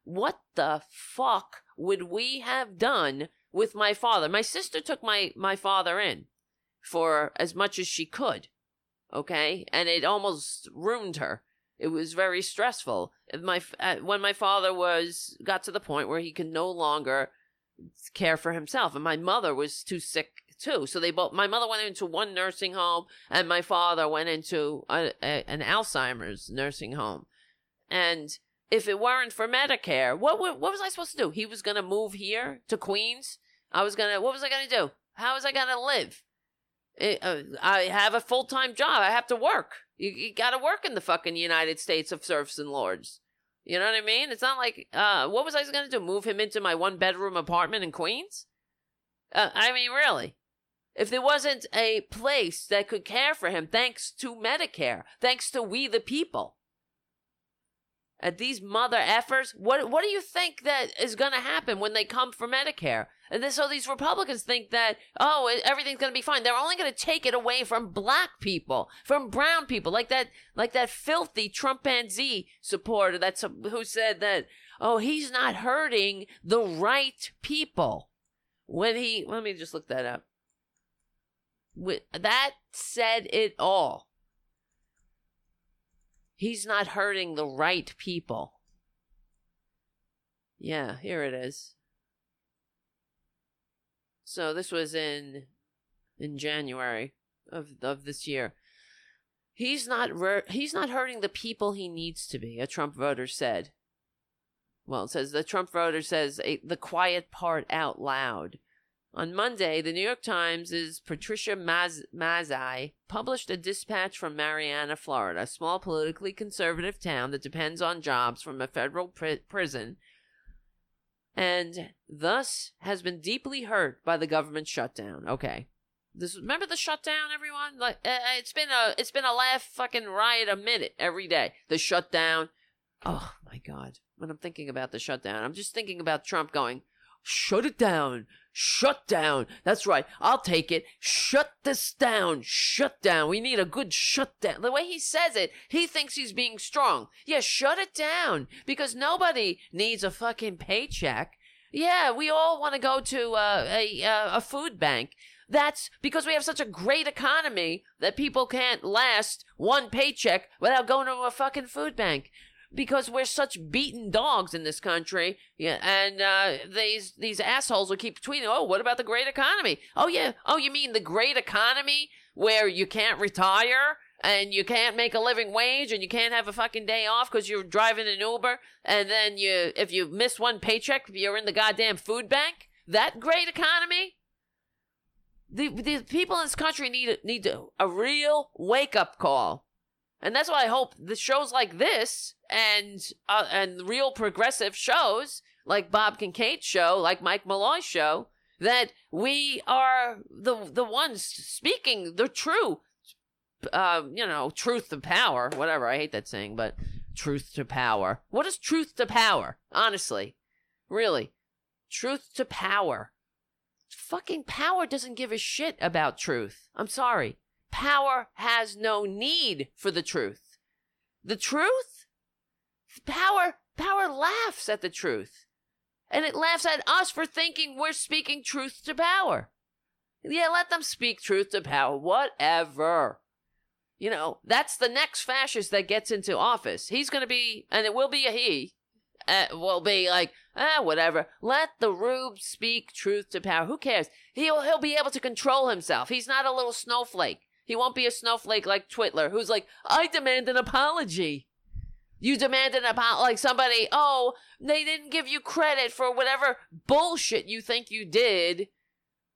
What the fuck would we have done with my father? My sister took my, my father in for as much as she could. Okay? And it almost ruined her. It was very stressful. My uh, when my father was got to the point where he could no longer care for himself, and my mother was too sick too. So they both. My mother went into one nursing home, and my father went into a, a, an Alzheimer's nursing home. And if it weren't for Medicare, what what, what was I supposed to do? He was gonna move here to Queens. I was gonna. What was I gonna do? How was I gonna live? It, uh, I have a full-time job. I have to work. You, you got to work in the fucking United States of serfs and lords. You know what I mean? It's not like, uh, what was I going to do? Move him into my one-bedroom apartment in Queens? Uh, I mean, really. If there wasn't a place that could care for him, thanks to Medicare, thanks to we the people, at these mother effers, what, what do you think that is going to happen when they come for Medicare? And then, so these Republicans think that, oh, everything's going to be fine. They're only going to take it away from black people, from brown people, like that like that filthy Trumpanzee supporter that's, who said that, oh, he's not hurting the right people. When he, let me just look that up. That said it all. He's not hurting the right people. Yeah, here it is. So this was in in January of of this year. He's not re- he's not hurting the people he needs to be, a Trump voter said. Well, it says the Trump voter says a, the quiet part out loud. On Monday, the New York Times' Patricia Maz- Mazzei published a dispatch from Marianna, Florida, a small politically conservative town that depends on jobs from a federal pr- prison and thus has been deeply hurt by the government shutdown. Okay. This, remember the shutdown, everyone? Like uh, it's been a it's been a laugh fucking riot a minute every day. The shutdown. Oh my God. When I'm thinking about the shutdown, I'm just thinking about Trump going, shut it down. Shut down. That's right. I'll take it. Shut this down. Shut down. We need a good shutdown. The way he says it, he thinks he's being strong. Yeah, shut it down. Because nobody needs a fucking paycheck. Yeah, we all want to go to uh, a uh, a food bank. That's because we have such a great economy that people can't last one paycheck without going to a fucking food bank. Because we're such beaten dogs in this country, yeah, and uh, these these assholes will keep tweeting, oh, what about the great economy? Oh, yeah. Oh, you mean the great economy where you can't retire and you can't make a living wage and you can't have a fucking day off because you're driving an Uber, and then you if you miss one paycheck, you're in the goddamn food bank? That great economy? The, the people in this country need, need to, a real wake-up call. And that's why I hope the shows like this and uh, and real progressive shows like Bob Kincaid's show, like Mike Malloy's show, that we are the the ones speaking the true, uh, you know, truth to power, whatever. I hate that saying, but truth to power. What is truth to power? Honestly, really, truth to power. Fucking power doesn't give a shit about truth. I'm sorry. Power has no need for the truth. The truth? Power, power laughs at the truth. And it laughs at us for thinking we're speaking truth to power. Yeah, let them speak truth to power. Whatever. You know, that's the next fascist that gets into office. He's going to be, and it will be a he, uh, will be like, ah, whatever. Let the rube speak truth to power. Who cares? He'll, he'll be able to control himself. He's not a little snowflake. He won't be a snowflake like Twitler, who's like, I demand an apology. You demand an apology, like somebody, oh, they didn't give you credit for whatever bullshit you think you did.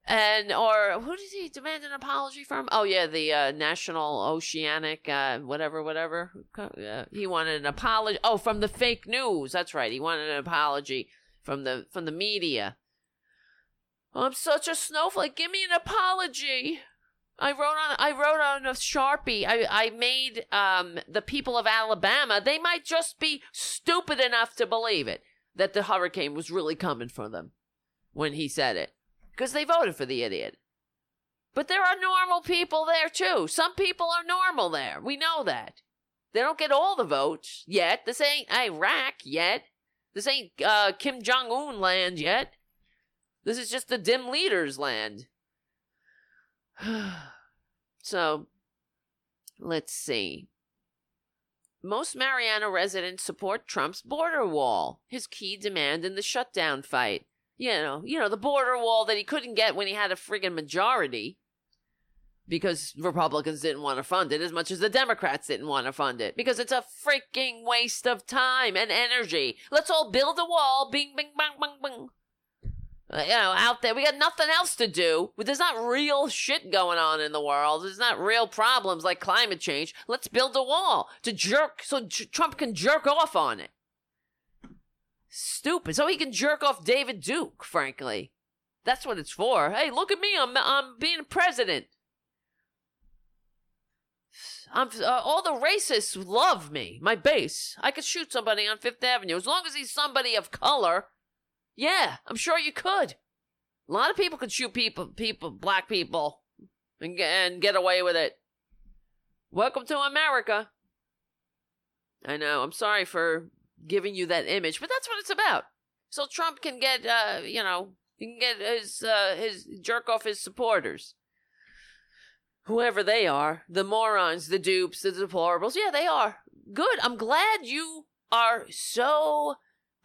And, or, who does he demand an apology from? Oh, yeah, the uh, National Oceanic, uh, whatever, whatever. Uh, he wanted an apology. Oh, from the fake news. That's right. He wanted an apology from the from the media. Oh, I'm such a snowflake. Give me an apology. I wrote on I wrote on a Sharpie. I, I made um the people of Alabama, they might just be stupid enough to believe it, that the hurricane was really coming for them when he said it. Because they voted for the idiot. But there are normal people there too. Some people are normal there. We know that. They don't get all the votes yet. This ain't Iraq yet. This ain't uh, Kim Jong-un land yet. This is just the dim leaders land. So, let's see. Most Mariano residents support Trump's border wall, his key demand in the shutdown fight. You know, you know, the border wall that he couldn't get when he had a friggin' majority because Republicans didn't want to fund it as much as the Democrats didn't want to fund it because it's a freaking waste of time and energy. Let's all build a wall. Bing, bing, bang, bang, bang. You know, out there, we got nothing else to do. There's not real shit going on in the world. There's not real problems like climate change. Let's build a wall to jerk so J- Trump can jerk off on it. Stupid. So he can jerk off David Duke, frankly. That's what it's for. Hey, look at me. I'm I'm being president. I'm uh, all the racists love me. My base. I could shoot somebody on Fifth Avenue as long as he's somebody of color. Yeah, I'm sure you could. A lot of people could shoot people, people, black people, and, and get away with it. Welcome to America. I know, I'm sorry for giving you that image, but that's what it's about. So Trump can get, uh, you know, he can get his, uh, his jerk off his supporters. Whoever they are, the morons, the dupes, the deplorables, yeah, they are. Good, I'm glad you are so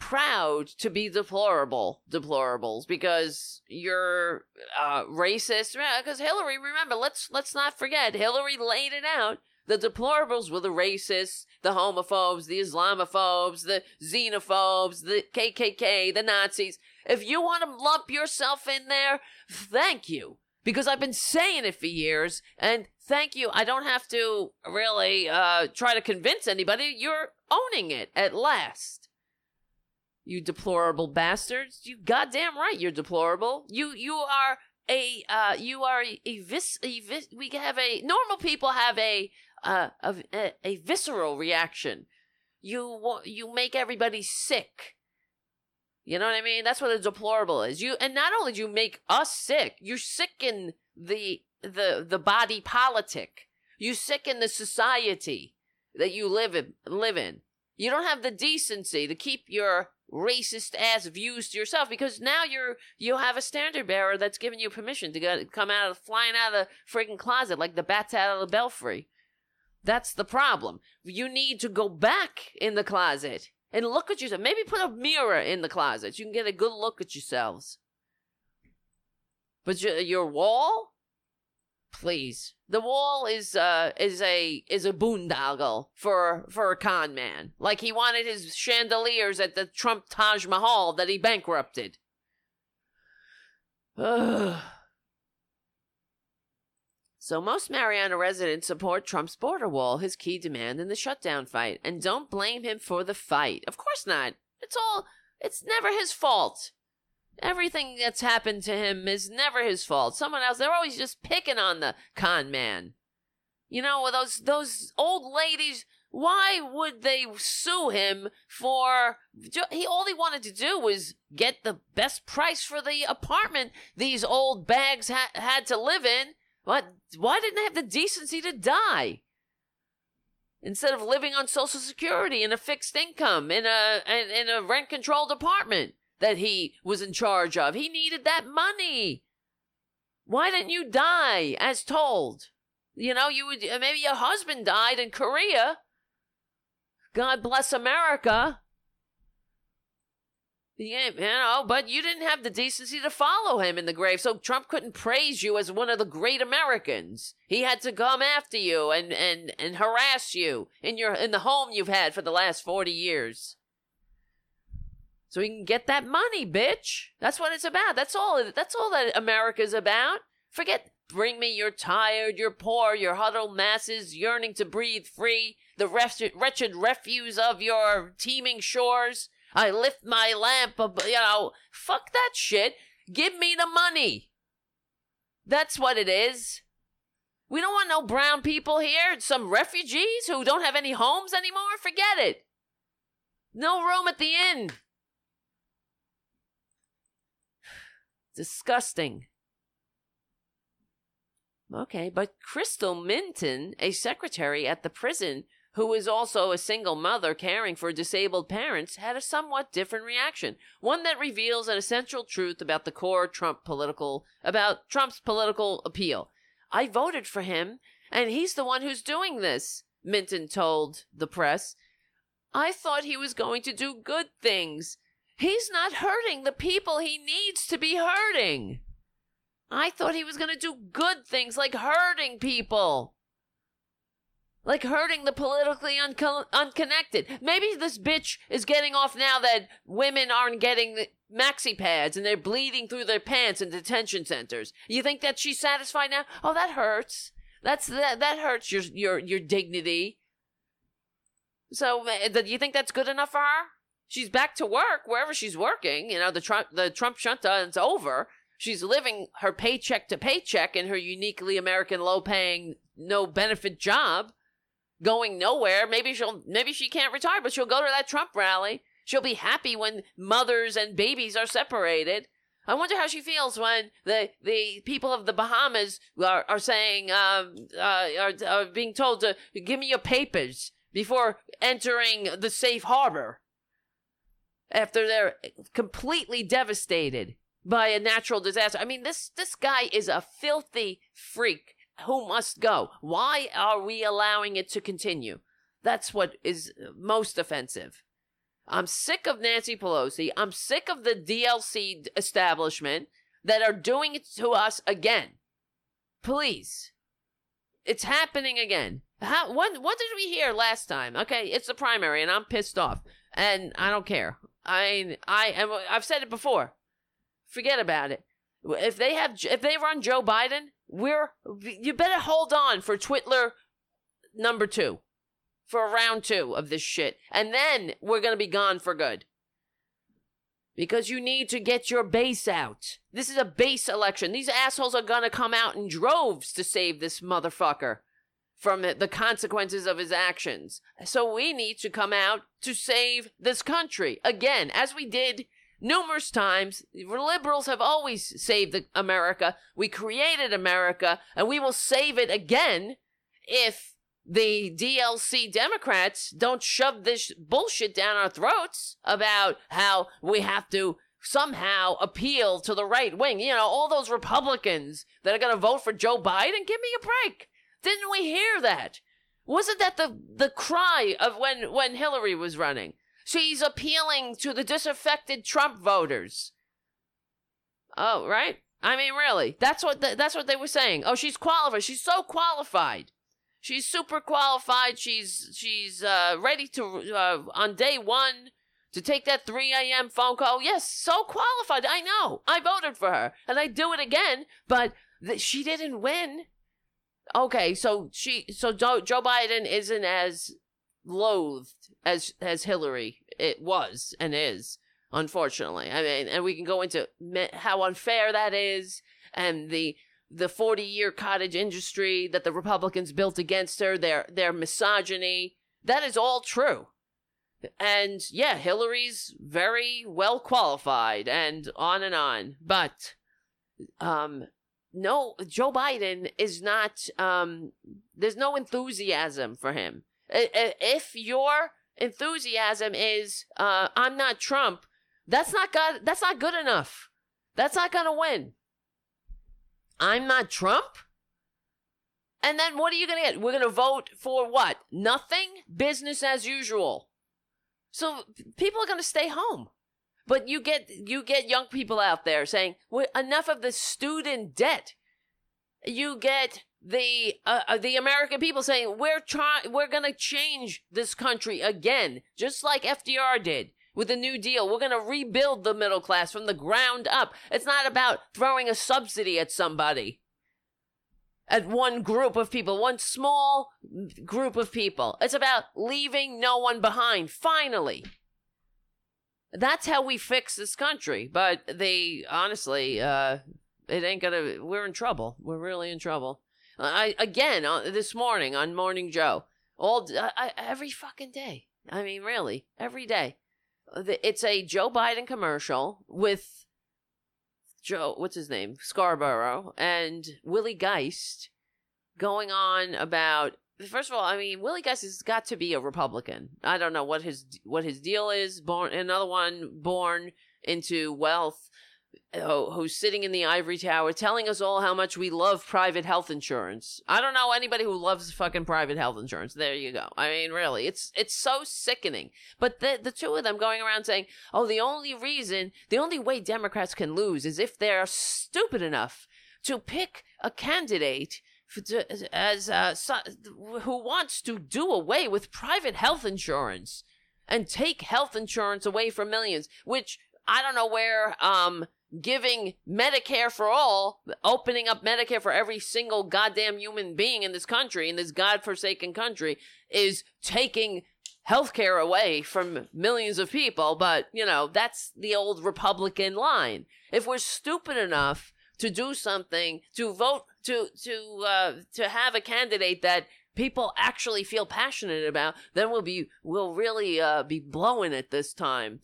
proud to be deplorable deplorables because you're uh racist, because Hillary, remember, let's let's not forget, Hillary laid it out. The deplorables were the racists, the homophobes, the Islamophobes, the xenophobes, the K K K, the Nazis. If you want to lump yourself in there, thank you, because I've been saying it for years, and thank you, I don't have to really uh try to convince anybody. You're owning it at last. You deplorable bastards. You goddamn right you're deplorable. You you are a, uh, you are a, a, vis, a vis, we have a, normal people have a, uh, a, a visceral reaction. You, you make everybody sick. You know what I mean? That's what the deplorable is. You and not only do you make us sick, you sicken the the the body politic. You sicken the society that you live in, live in. You don't have the decency to keep your racist ass views to yourself, because now you're you have a standard bearer that's giving you permission to go, come out of flying out of the freaking closet like the bats out of the belfry. That's the problem. You need to go back in the closet and look at yourself. Maybe put a mirror in the closet. You can get a good look at yourselves. But your, your wall, please. The wall is uh is a is a boondoggle for for a con man. Like he wanted his chandeliers at the Trump Taj Mahal that he bankrupted. Ugh. So most Mariana residents support Trump's border wall, his key demand in the shutdown fight, and don't blame him for the fight. Of course not. It's all it's never his fault. Everything that's happened to him is never his fault. Someone else, they're always just picking on the con man. You know, those those old ladies, why would they sue him for... He all he wanted to do was get the best price for the apartment these old bags ha- had to live in. What? Why didn't they have the decency to die? Instead of living on Social Security and a fixed income in a in, in a rent-controlled apartment that he was in charge of. He needed that money. Why didn't you die as told? You know, you would, maybe your husband died in Korea. God bless America. You know, but you didn't have the decency to follow him in the grave, so Trump couldn't praise you as one of the great Americans. He had to come after you and, and, and harass you in your in the home you've had for the last forty years. So he can get that money, bitch. That's what it's about. That's all. That's all that America's about. Forget, bring me your tired, your poor, your huddled masses yearning to breathe free, the wretched, wretched refuse of your teeming shores. I lift my lamp, ab- you know, fuck that shit. Give me the money. That's what it is. We don't want no brown people here, some refugees who don't have any homes anymore. Forget it. No room at the inn. Disgusting. Okay, but Crystal Minton, a secretary at the prison who is also a single mother caring for disabled parents, had a somewhat different reaction, one that reveals an essential truth about the core Trump political, about Trump's political appeal. I voted for him, and he's the one who's doing this, Minton told the press. I thought he was going to do good things. He's not hurting the people he needs to be hurting. I thought he was going to do good things like hurting people. Like hurting the politically unco- unconnected. Maybe this bitch is getting off now that women aren't getting the maxi pads and they're bleeding through their pants in detention centers. You think that she's satisfied now? Oh, that hurts. That's that, that hurts your, your, your dignity. So do you think that's good enough for her? She's back to work wherever she's working. You know, the Trump, the Trump shutdown's over. She's living her paycheck to paycheck in her uniquely American, low-paying, no-benefit job, going nowhere. Maybe she'll, maybe she can't retire, but she'll go to that Trump rally. She'll be happy when mothers and babies are separated. I wonder how she feels when the, the people of the Bahamas are, are saying, um, uh, are, are being told to give me your papers before entering the safe harbor, after they're completely devastated by a natural disaster. I mean, this this guy is a filthy freak who must go. Why are we allowing it to continue? That's what is most offensive. I'm sick of Nancy Pelosi. I'm sick of the D L C establishment that are doing it to us again. Please. It's happening again. How, what, what did we hear last time? Okay, it's the primary, and I'm pissed off. And I don't care. I, I, I've said it before. Forget about it. If they have, if they run Joe Biden, we're, you better hold on for Twitler number two, for round two of this shit. And then we're going to be gone for good. Because you need to get your base out. This is a base election. These assholes are going to come out in droves to save this motherfucker from the consequences of his actions. So we need to come out to save this country. Again, as we did numerous times. Liberals have always saved America. We created America, and we will save it again if the D L C Democrats don't shove this bullshit down our throats about how we have to somehow appeal to the right wing. You know, all those Republicans that are going to vote for Joe Biden, give me a break. Didn't we hear that? Wasn't that the, the cry of when, when Hillary was running? She's appealing to the disaffected Trump voters. Oh, right? I mean, really, that's what the, that's what they were saying. Oh, she's qualified. She's so qualified. She's super qualified. She's she's uh, ready to, uh, on day one, to take that three a.m. phone call. Yes, so qualified. I know. I voted for her. And I do it again, but th- she didn't win. Okay, so she so Joe, Joe Biden isn't as loathed as as Hillary it was and is, unfortunately. I mean, and we can go into how unfair that is, and the the forty-year cottage industry that the Republicans built against her, their their misogyny. That is all true. And yeah, Hillary's very well qualified, and on and on. But um no, Joe Biden is not, um, there's no enthusiasm for him. If your enthusiasm is, uh, I'm not Trump, that's not got, that's not good enough. That's not going to win. I'm not Trump? And then what are you going to get? We're going to vote for what? Nothing? Business as usual. So people are going to stay home. But you get you get young people out there saying, well, enough of the student debt. You get the uh, the American people saying, we're try- we're going to change this country again, just like F D R did with the New Deal. We're going to rebuild the middle class from the ground up. It's not about throwing a subsidy at somebody, at one group of people, one small group of people. It's about leaving no one behind, finally. That's how we fix this country. But they, honestly, uh, it ain't gonna, we're in trouble. We're really in trouble. I, again, uh, this morning on Morning Joe, all, I, every fucking day. I mean, really, every day. It's a Joe Biden commercial with Joe, what's his name? Scarborough and Willie Geist going on about, first of all, I mean, Willie Geist has got to be a Republican. I don't know what his what his deal is. Born another one, born into wealth, oh, who's sitting in the ivory tower telling us all how much we love private health insurance. I don't know anybody who loves fucking private health insurance. There you go. I mean, really, it's it's so sickening. But the the two of them going around saying, oh, the only reason, the only way Democrats can lose is if they're stupid enough to pick a candidate as uh, who wants to do away with private health insurance and take health insurance away from millions, which I don't know where um, giving Medicare for all, opening up Medicare for every single goddamn human being in this country, in this godforsaken country, is taking healthcare away from millions of people. But, you know, that's the old Republican line. If we're stupid enough to do something, to vote, to to uh, to have a candidate that people actually feel passionate about, then we'll be we'll really uh, be blowing it this time.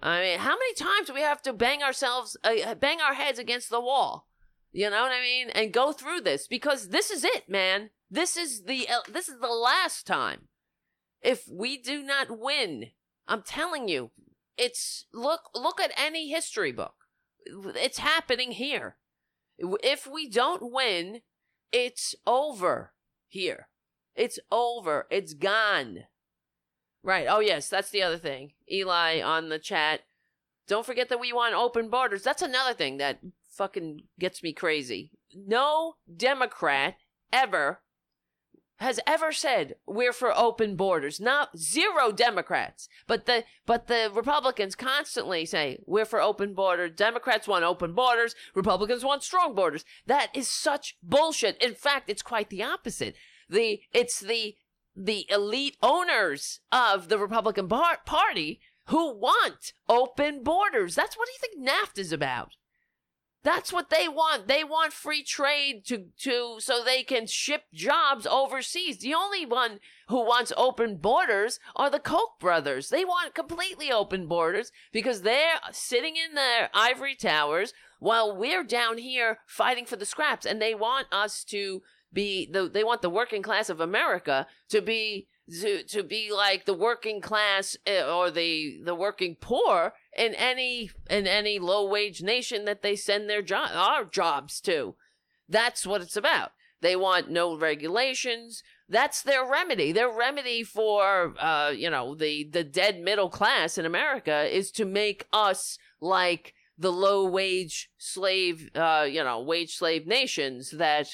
I mean, how many times do we have to bang ourselves, uh, bang our heads against the wall? You know what I mean? And go through this, because this is it, man. This is the uh, this is the last time. If we do not win, I'm telling you, it's look look at any history book. It's happening here. If we don't win, it's over here. It's over. It's gone. Right. Oh, yes. That's the other thing. Eli on the chat. Don't forget that we want open borders. That's another thing that fucking gets me crazy. No Democrat ever has ever said we're for open borders. Not zero Democrats. But the but the Republicans constantly say we're for open borders. Democrats want open borders. Republicans want strong borders. That is such bullshit. In fact, it's quite the opposite. The it's the the elite owners of the Republican bar- Party who want open borders. That's what do you think NAFTA is about? That's what they want. They want free trade to, to so they can ship jobs overseas. The only one who wants open borders are the Koch brothers. They want completely open borders because they're sitting in their ivory towers while we're down here fighting for the scraps. And they want us to be the, they want the working class of America to be to, to be like the working class or the the working poor in any in any low wage nation that they send their job our jobs to. That's what it's about. They want no regulations. That's their remedy. Their remedy for uh you know the the dead middle class in America is to make us like the low wage slave uh you know wage slave nations that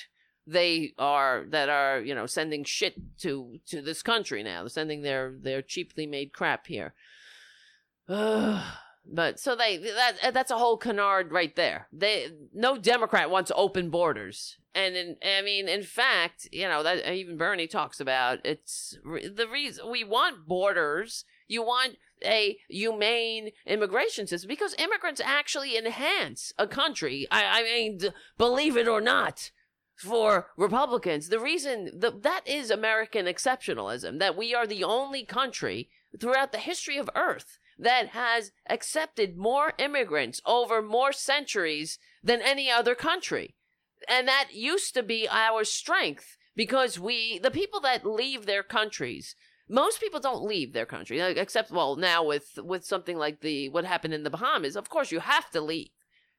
they are that are you know sending shit to to this country now. They're sending their their cheaply made crap here. Uh, but so they that that's a whole canard right there. They no Democrat wants open borders, and in, I mean in fact you know that even Bernie talks about it's the reason we want borders. You want a humane immigration system because immigrants actually enhance a country. I, I mean d- believe it or not. For Republicans, the reason that that is American exceptionalism, that we are the only country throughout the history of Earth that has accepted more immigrants over more centuries than any other country. And that used to be our strength because we, the people that leave their countries, most people don't leave their country, except, well, now with, with something like the what happened in the Bahamas, of course you have to leave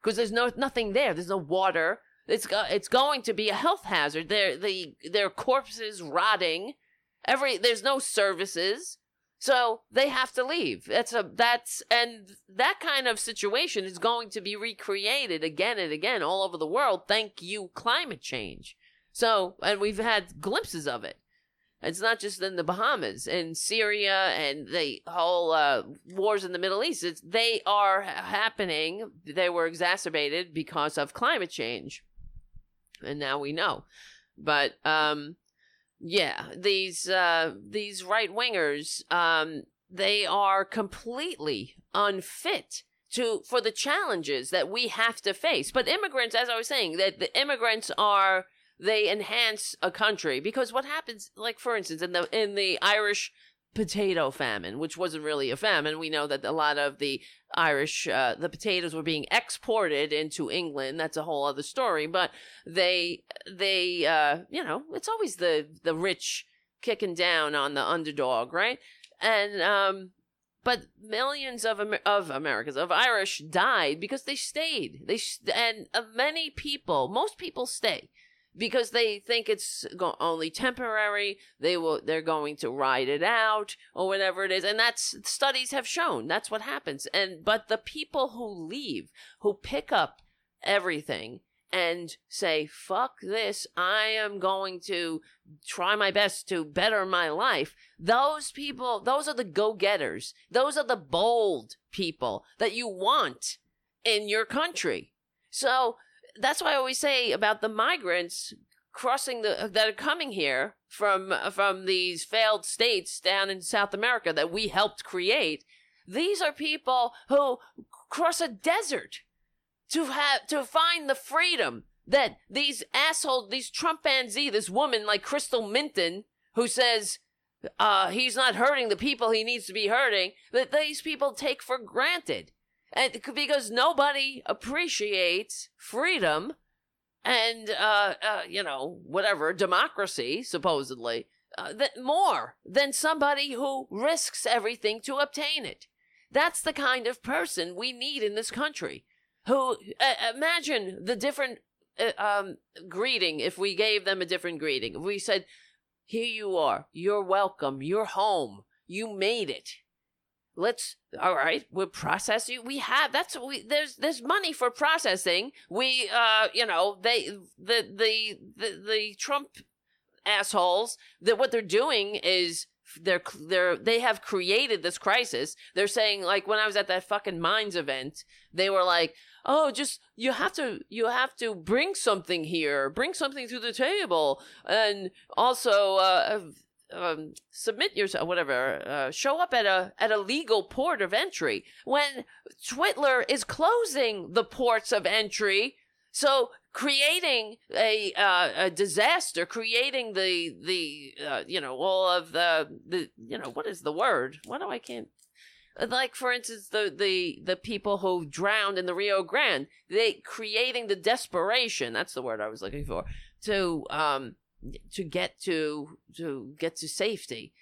because there's no nothing there. There's no water. It's it's going to be a health hazard. They're, the, their corpses rotting. Every there's no services, so they have to leave. That's a that's and that kind of situation is going to be recreated again and again all over the world. Thank you, climate change. So and we've had glimpses of it. It's not just in the Bahamas, in Syria, and the whole uh, wars in the Middle East. It's, they are happening. They were exacerbated because of climate change, and now we know. But um, yeah, these uh, these right wingers, um, they are completely unfit to for the challenges that we have to face. But immigrants, as I was saying, that the immigrants are. They enhance a country because what happens, like for instance, in the in the Irish potato famine, which wasn't really a famine, we know that a lot of the Irish uh, the potatoes were being exported into England. That's a whole other story. But they they uh, you know it's always the the rich kicking down on the underdog, right? And um, but millions of Amer- of Americans of Irish died because they stayed. They st- and uh, many people, most people stay. Because they think it's go- only temporary, they will. They're going to ride it out or whatever it is, and that's studies have shown that's what happens. And but the people who leave, who pick up everything and say "fuck this," I am going to try my best to better my life. Those people, those are the go-getters. Those are the bold people that you want in your country. So. That's why I always say about the migrants crossing the that are coming here from from these failed states down in South America that we helped create. These are people who cross a desert to have to find the freedom that these assholes, these Trumpanzee, this woman like Crystal Minton, who says uh, he's not hurting the people he needs to be hurting, that these people take for granted. And because nobody appreciates freedom and, uh, uh, you know, whatever, democracy, supposedly, uh, that more than somebody who risks everything to obtain it. That's the kind of person we need in this country. Who, uh, imagine the different uh, um, greeting if we gave them a different greeting. If we said, here you are, you're welcome, you're home, you made it. Let's, all right, we'll process you. We have, that's, we, there's, there's money for processing. We, uh, you know, they, the, the, the, the Trump assholes, that what they're doing is they're, they're, they have created this crisis. They're saying, like, when I was at that fucking Minds event, they were like, oh, just, you have to, you have to bring something here, bring something to the table. And also, uh, Um, submit yourself, whatever, uh, show up at a at a legal port of entry when Twitler is closing the ports of entry So creating a uh, a disaster, creating the the uh, you know all of the the you know what is the word? Why do I can't? Like, for instance, the, the, the people who drowned in the Rio Grande, they creating the desperation, that's the word I was looking for, to um to get to to get to safety.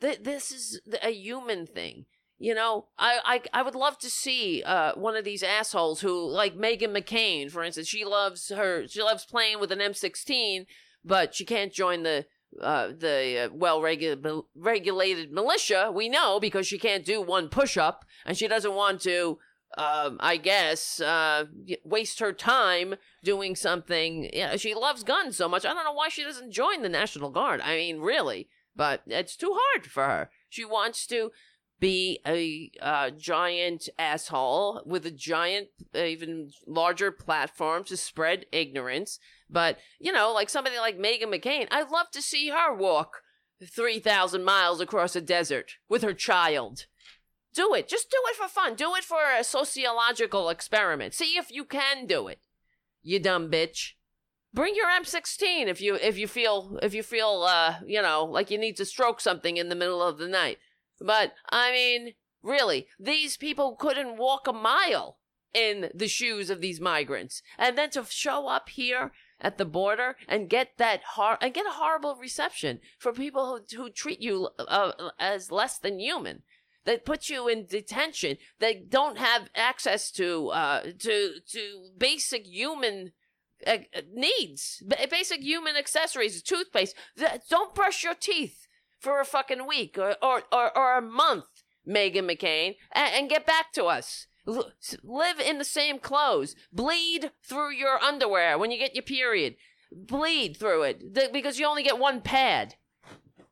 Th- this is a human thing. You know, I, I, I would love to see uh one of these assholes who, like Meghan McCain, for instance, she loves her, she loves playing with an M sixteen, but she can't join the Uh, the uh, well-regulated regulated militia, we know, because she can't do one push-up, and she doesn't want to, um, I guess, uh, waste her time doing something. Yeah, she loves guns so much. I don't know why she doesn't join the National Guard. I mean, really. But it's too hard for her. She wants to be a uh, giant asshole with a giant, uh, even larger platform to spread ignorance. But, you know, like somebody like Meghan McCain, I'd love to see her walk three thousand miles across a desert with her child. Do it. Just do it for fun. Do it for a sociological experiment. See if you can do it, you dumb bitch. Bring your M sixteen if you if you feel, if you feel uh, you know, like you need to stroke something in the middle of the night. But, I mean, really, these people couldn't walk a mile in the shoes of these migrants. And then to show up here at the border and get that hor- and get a horrible reception for people who who treat you uh, as less than human, that put you in detention, that don't have access to uh, to to basic human uh, needs, basic human accessories, toothpaste. Don't brush your teeth for a fucking week or or, or, or a month, Meghan McCain, and, and get back to us. L- live in the same clothes. Bleed through your underwear when you get your period. Bleed through it th- because you only get one pad.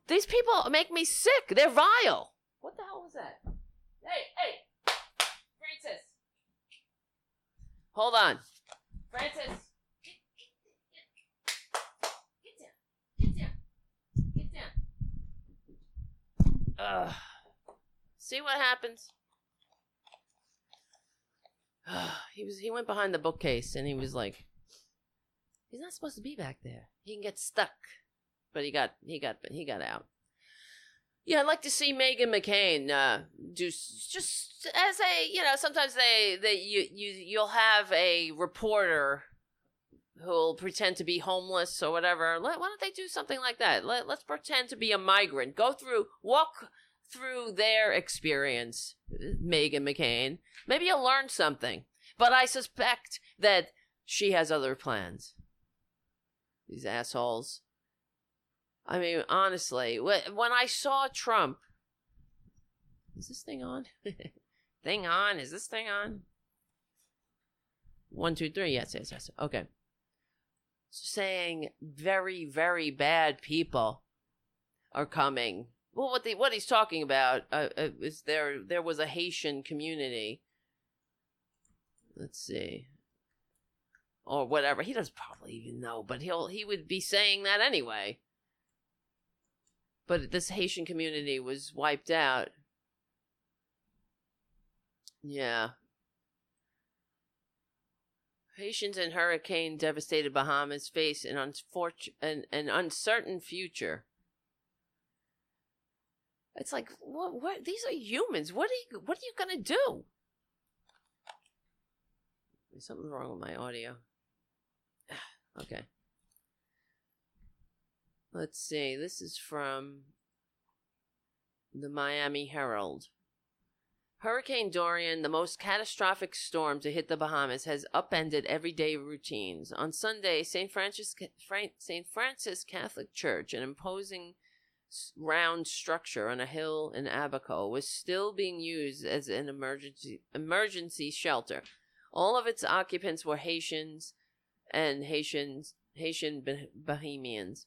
These people make me sick. They're vile. What the hell was that? Hey, hey, Francis. Hold on. Francis. Uh, see what happens. Uh, he was he went behind the bookcase and he was like, he's not supposed to be back there. He can get stuck, but he got he got he got out. Yeah, I'd like to see Meghan McCain uh, do just as a you know. Sometimes they that you you you'll have a reporter who'll pretend to be homeless or whatever. Let, why don't they do something like that? Let, let's pretend to be a migrant. Go through, walk through their experience, Meghan McCain. Maybe you'll learn something. But I suspect that she has other plans. These assholes. I mean, honestly, when I saw Trump... Is this thing on? thing on? Is this thing on? One, two, three. Yes, yes, yes. Okay. Saying very, very bad people are coming. Well, what the what he's talking about uh, uh, is there there was a Haitian community. Let's see, or whatever. He doesn't probably even know, but he'll he would be saying that anyway. But this Haitian community was wiped out. Yeah. Haitians in hurricane devastated Bahamas face an, unfortun- an, an uncertain future. It's like, what, what? These are humans. What are you? What are you gonna do? There's something wrong with my audio. Okay. Let's see. This is from the Miami Herald. Hurricane Dorian, the most catastrophic storm to hit the Bahamas, has upended everyday routines. On Sunday, Saint Francis, Saint Francis Catholic Church, an imposing round structure on a hill in Abaco, was still being used as an emergency emergency shelter. All of its occupants were Haitians and Haitians, Haitian Bahamians.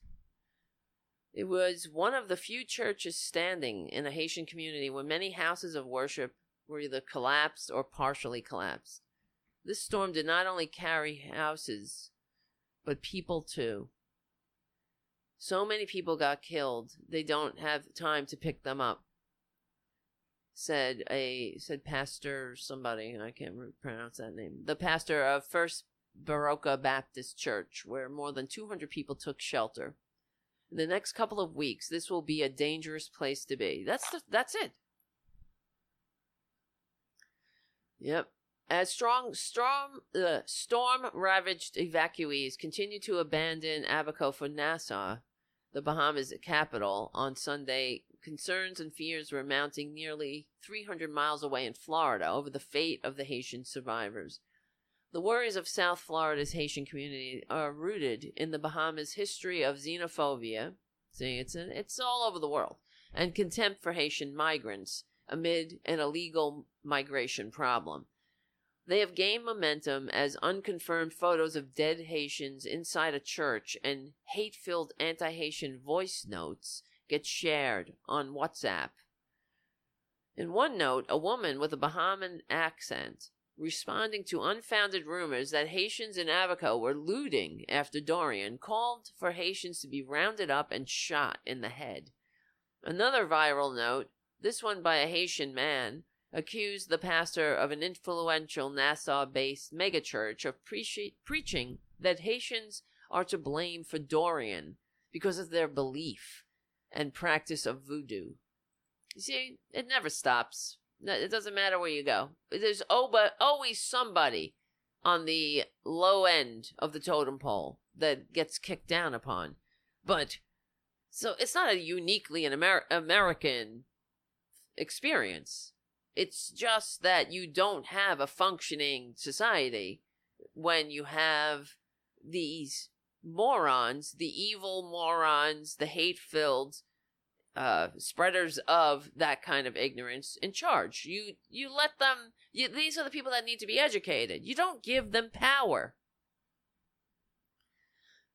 It was one of the few churches standing in a Haitian community where many houses of worship were either collapsed or partially collapsed. This storm did not only carry houses, but people too. So many people got killed, they don't have time to pick them up, said a said pastor somebody, I can't pronounce that name, the pastor of First Baroka Baptist Church, where more than two hundred people took shelter. In the next couple of weeks, this will be a dangerous place to be. That's the, that's it. Yep. As strong storm uh, storm-ravaged evacuees continue to abandon Abaco for Nassau, the Bahamas capital, on Sunday, concerns and fears were mounting nearly three hundred miles away in Florida over the fate of the Haitian survivors. The worries of South Florida's Haitian community are rooted in the Bahamas' history of xenophobia, see, it's an, it's all over the world, and contempt for Haitian migrants amid an illegal migration problem. They have gained momentum as unconfirmed photos of dead Haitians inside a church and hate-filled anti-Haitian voice notes get shared on WhatsApp. In one note, a woman with a Bahamian accent responding to unfounded rumors that Haitians in Abaco were looting after Dorian called for Haitians to be rounded up and shot in the head. Another viral note, this one by a Haitian man, accused the pastor of an influential Nassau-based megachurch of pre- preaching that Haitians are to blame for Dorian because of their belief and practice of voodoo. You see, it never stops. It doesn't matter where you go. There's always somebody on the low end of the totem pole that gets kicked down upon. But, so it's not a uniquely an Amer- American experience. It's just that you don't have a functioning society when you have these morons, the evil morons, the hate-filled uh, spreaders of that kind of ignorance in charge. You you let them, you, these are the people that need to be educated. You don't give them power.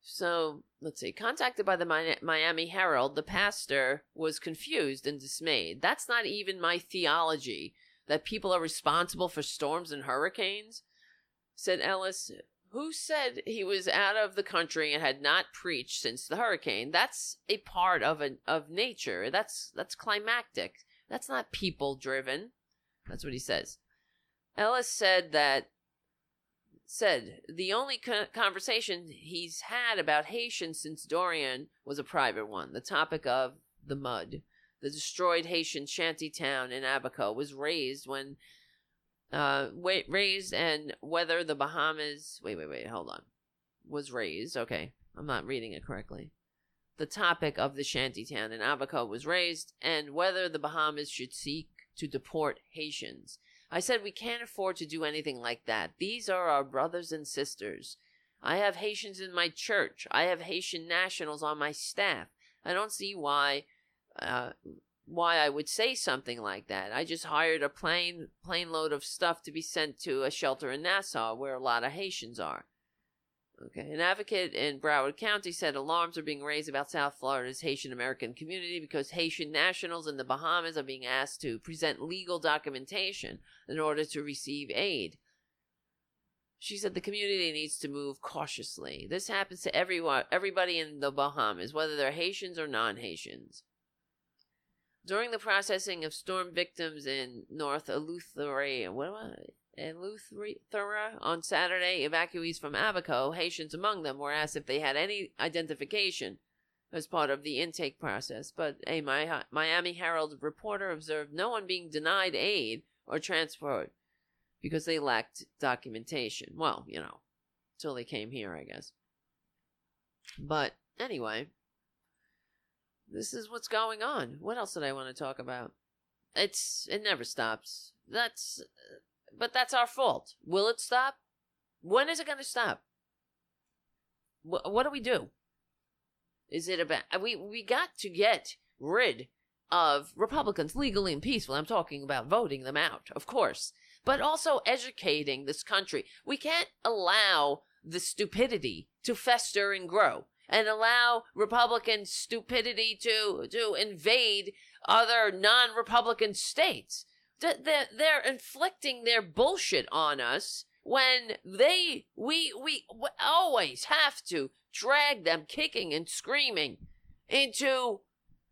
So, let's see. Contacted by the Miami Herald, the pastor was confused and dismayed. That's not even my theology, that people are responsible for storms and hurricanes, said Ellis, who said he was out of the country and had not preached since the hurricane. That's a part of an, of nature. That's that's climactic. That's not people-driven. That's what he says. Ellis said that said the only conversation he's had about Haitians since Dorian was a private one. The topic of the mud, the destroyed Haitian shanty town in Abaco, was raised when uh wait raised and whether the Bahamas wait wait wait hold on was raised. Okay, I'm not reading it correctly. The topic of the shanty town in Abaco was raised and whether the Bahamas should seek to deport Haitians. I said we can't afford to do anything like that. These are our brothers and sisters. I have Haitians in my church. I have Haitian nationals on my staff. I don't see why uh, why I would say something like that. I just hired a plane, plane load of stuff to be sent to a shelter in Nassau where a lot of Haitians are. Okay. An advocate in Broward County said alarms are being raised about South Florida's Haitian American community because Haitian nationals in the Bahamas are being asked to present legal documentation in order to receive aid. She said the community needs to move cautiously. This happens to everyone, everybody in the Bahamas, whether they're Haitians or non-Haitians. During the processing of storm victims in North Eleuthera, what am I? In Eleuthera on Saturday, evacuees from Abaco, Haitians among them, were asked if they had any identification as part of the intake process, but a Miami Herald reporter observed no one being denied aid or transferred because they lacked documentation. Well, you know, until they came here, I guess. But anyway, this is what's going on. What else did I want to talk about? It's it never stops. That's... Uh, But that's our fault. Will it stop? When is it going to stop? Wh- what do we do? Is it about... We, we got to get rid of Republicans legally and peacefully. I'm talking about voting them out, of course. But also educating this country. We can't allow the stupidity to fester and grow. And allow Republican stupidity to, to invade other non-Republican states. They're, they're inflicting their bullshit on us when they, we, we always have to drag them kicking and screaming into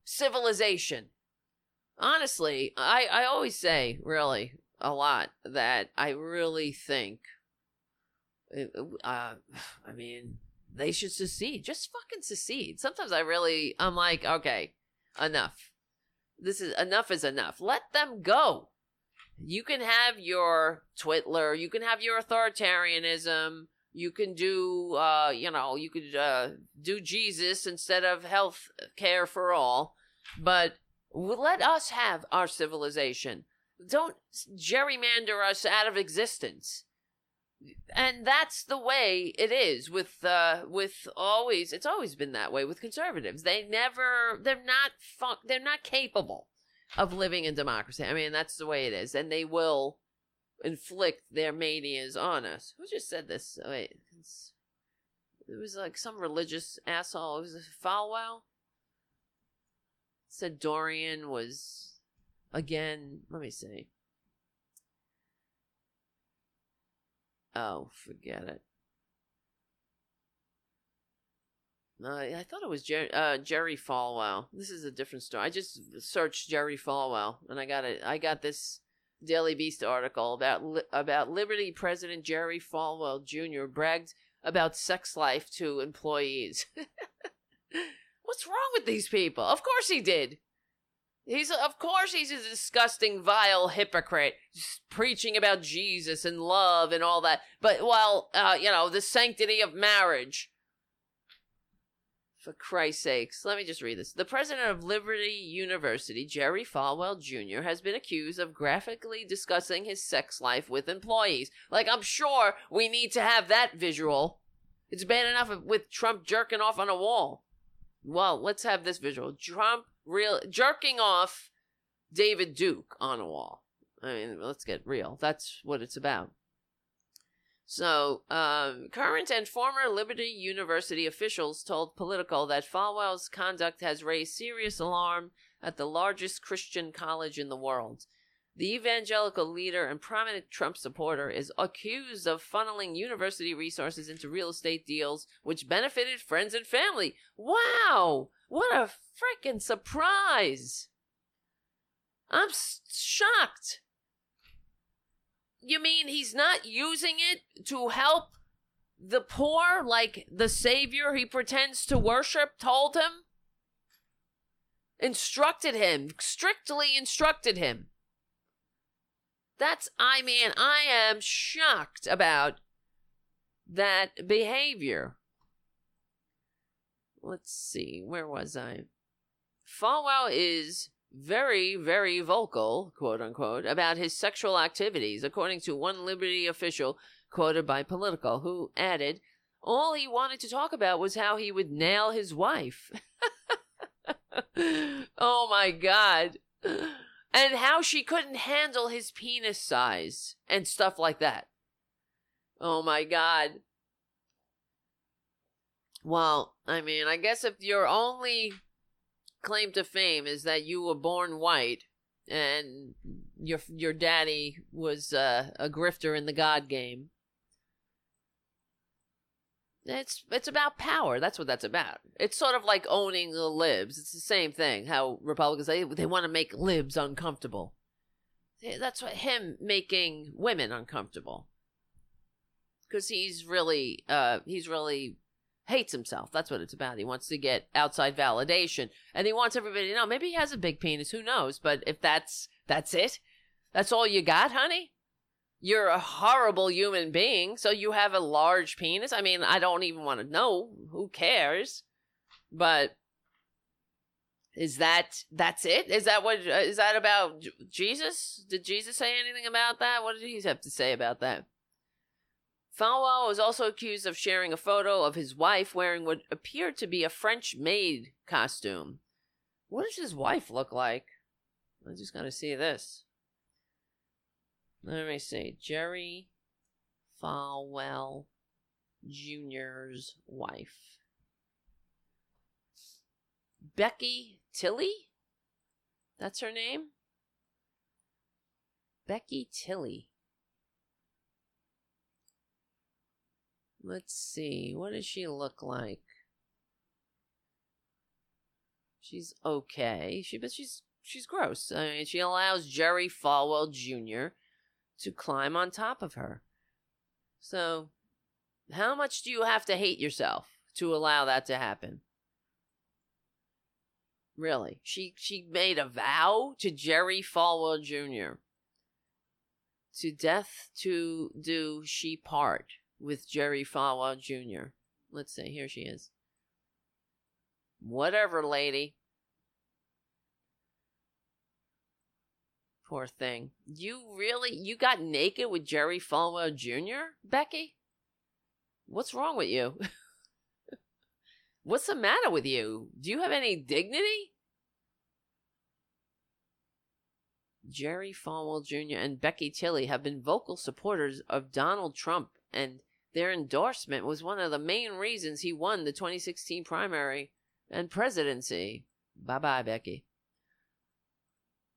civilization. Honestly, I, I always say, really, a lot, that I really think Uh, I mean, they should secede. Just fucking secede. Sometimes I really, I'm like, okay, enough. This is, enough is enough. Let them go. You can have your Twitler. You can have your authoritarianism. You can do, uh, you know, you could uh, do Jesus instead of health care for all. But let us have our civilization. Don't gerrymander us out of existence. And that's the way it is with, uh, with always, it's always been that way with conservatives. They never, they're not, fun- they're not capable of living in democracy. I mean, that's the way it is. And they will inflict their manias on us. Who just said this? Oh, wait, it's, it was like some religious asshole. It was a Falwell. Said Dorian was, again, let me see. Oh, forget it. Uh, I thought it was Jer- uh, Jerry Falwell. This is a different story. I just searched Jerry Falwell, and I got it. I got this Daily Beast article about li- about Liberty President Jerry Falwell Junior bragged about sex life to employees. What's wrong with these people? Of course he did. He's of course he's a disgusting, vile hypocrite, preaching about Jesus and love and all that. But while uh, you know, the sanctity of marriage. For Christ's sakes, let me just read this. The president of Liberty University, Jerry Falwell Junior, has been accused of graphically discussing his sex life with employees. Like, I'm sure we need to have that visual. It's bad enough with Trump jerking off on a wall. Well, let's have this visual. Trump real jerking off David Duke on a wall. I mean, let's get real. That's what it's about. So, um, current and former Liberty University officials told Politico that Falwell's conduct has raised serious alarm at the largest Christian college in the world. The evangelical leader and prominent Trump supporter is accused of funneling university resources into real estate deals, which benefited friends and family. Wow! What a freaking surprise! I'm s- shocked! You mean he's not using it to help the poor like the savior he pretends to worship told him? Instructed him, strictly instructed him. That's, I mean, I am shocked about that behavior. Let's see, where was I? Falwell is very, very vocal, quote unquote, about his sexual activities, according to one Liberty official quoted by Politico, who added, all he wanted to talk about was how he would nail his wife. Oh my God. And how she couldn't handle his penis size and stuff like that. Oh my God. Well, I mean, I guess if you're only claim to fame is that you were born white and your your daddy was uh, a grifter in the God game. It's it's about power. That's what that's about. It's sort of like owning the libs. It's the same thing. How Republicans they they want to make libs uncomfortable. That's what him making women uncomfortable. Because he's really uh he's really. hates himself. That's what it's about. He wants to get outside validation and he wants everybody to know. Maybe he has a big penis, who knows? But if that's that's it, that's all you got, honey, you're a horrible human being. So you have a large penis. I mean, I don't even want to know, who cares? But is that that's it? Is that what is that about? Jesus? Did Jesus say anything about that? What did he have to say about that? Falwell was also accused of sharing a photo of his wife wearing what appeared to be a French maid costume. What does his wife look like? I just gotta see this. Let me see. Jerry Falwell Junior's wife. Becky Tilly? That's her name? Becky Tilly. Let's see. What does she look like? She's okay. She, but she's she's gross. I mean, she allows Jerry Falwell Junior to climb on top of her. So, How much do you have to hate yourself to allow that to happen? Really. She she made a vow to Jerry Falwell Junior To death to do she part with Jerry Falwell Junior Let's see. Here she is. Whatever, lady. Poor thing. You really, you got naked with Jerry Falwell Junior, Becky? What's wrong with you? What's the matter with you? Do you have any dignity? Jerry Falwell Junior and Becky Tilley have been vocal supporters of Donald Trump, and their endorsement was one of the main reasons he won the twenty sixteen primary and presidency. Bye-bye, Becky.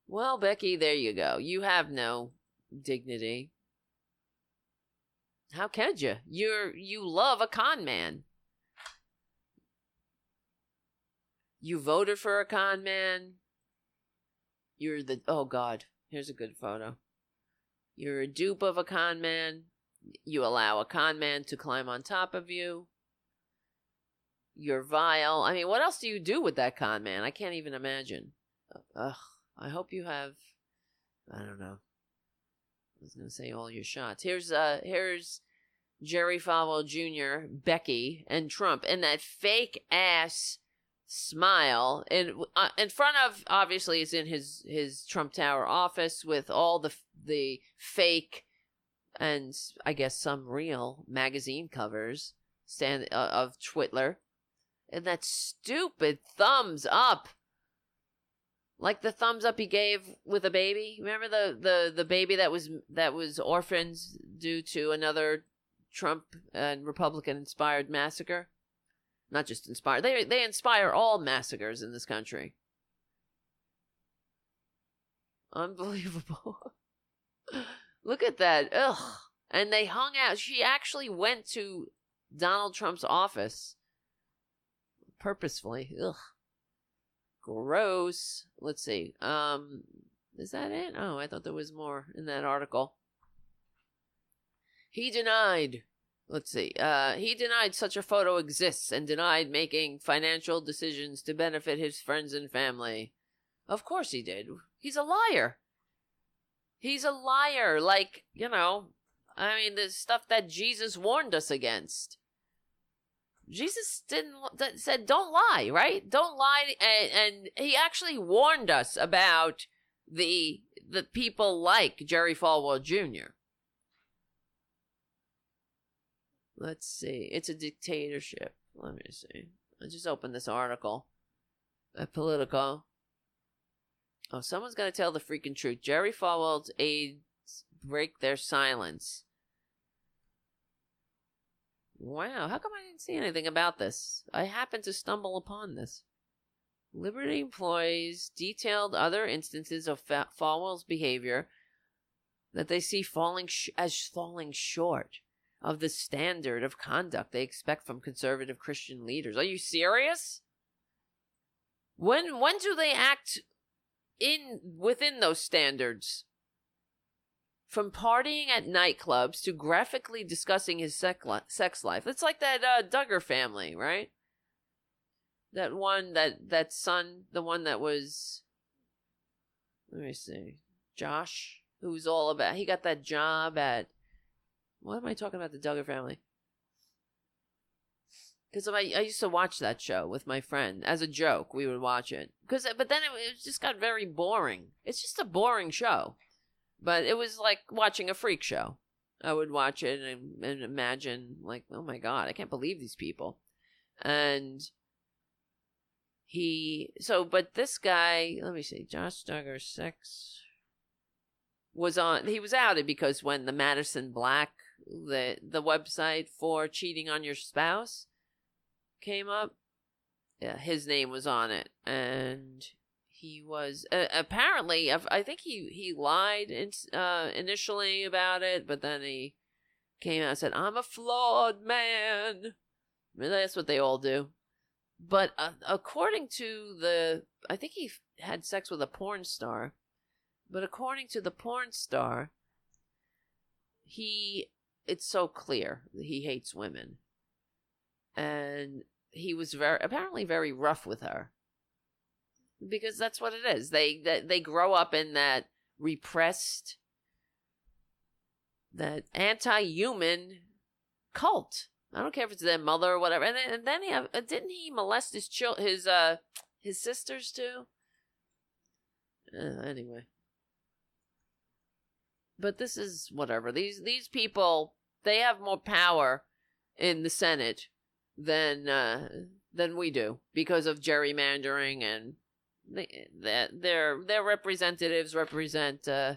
Well, Becky, there you go. You have no dignity. How could you? You're, you love a con man. You voted for a con man. You're the, oh God, here's a good photo. You're a dupe of a con man. You allow a con man to climb on top of you. You're vile. I mean, what else do you do with that con man? I can't even imagine. Ugh. I hope you have, I don't know. I was going to say all your shots. Here's uh, here's Jerry Falwell Junior, Becky, and Trump, and that fake ass smile in uh, in front of, obviously, it's in his, his Trump Tower office with all the the fake and I guess some real magazine covers stand uh, of Twitler, and that stupid thumbs up. Like the thumbs up he gave with a baby. Remember the, the, the baby that was that was orphaned due to another Trump and Republican inspired massacre? Not just inspired. They they inspire all massacres in this country. Unbelievable. Look at that. Ugh. And they hung out. She actually went to Donald Trump's office purposefully. Ugh. Gross. Let's see. Um, is that it? Oh, I thought there was more in that article. He denied. Let's see. Uh, he denied such a photo exists and denied making financial decisions to benefit his friends and family. Of course he did. He's a liar. He's a liar. Like, you know, I mean, the stuff that Jesus warned us against. Jesus didn't said don't lie, right? Don't lie, and, and he actually warned us about the the people like Jerry Falwell Junior Let's see. It's a dictatorship. Let me see. I just opened this article at Politico. Oh, someone's got to tell the freaking truth. Jerry Falwell's aides break their silence. Wow, how come I didn't see anything about this? I happened to stumble upon this. Liberty employees detailed other instances of Fa- Falwell's behavior that they see falling sh- as falling short of the standard of conduct they expect from conservative Christian leaders. Are you serious? When when do they act in within those standards? From partying at nightclubs to graphically discussing his sex life. It's like that uh, Duggar family, right? That one, that, that son, the one that was, let me see, Josh, who was all about, he got that job at, what am I talking about, the Duggar family? Because I, I used to watch that show with my friend. As a joke, we would watch it. Cause, but then it, it just got very boring. It's just a boring show. But it was like watching a freak show. I would watch it and, and imagine, like, oh my God, I can't believe these people. And he, so, but this guy, let me see, Josh Duggar sex was on, he was outed because when the Madison Black, the, the website for cheating on your spouse came up, yeah, his name was on it. And he was uh, apparently, I think he, he lied in, uh, initially about it, but then he came out and said, I'm a flawed man. I mean, that's what they all do. But uh, according to the, I think he had sex with a porn star, but according to the porn star, he it's so clear that he hates women. And he was very apparently very rough with her, because that's what it is. They they, they grow up in that repressed, that anti-human cult. I don't care if it's their mother or whatever. And then, and then he have, didn't he molest his chil- his uh his sisters too? Uh, anyway, but this is whatever. These these people, they have more power in the Senate than uh, than we do because of gerrymandering, and they, they, their their representatives represent uh,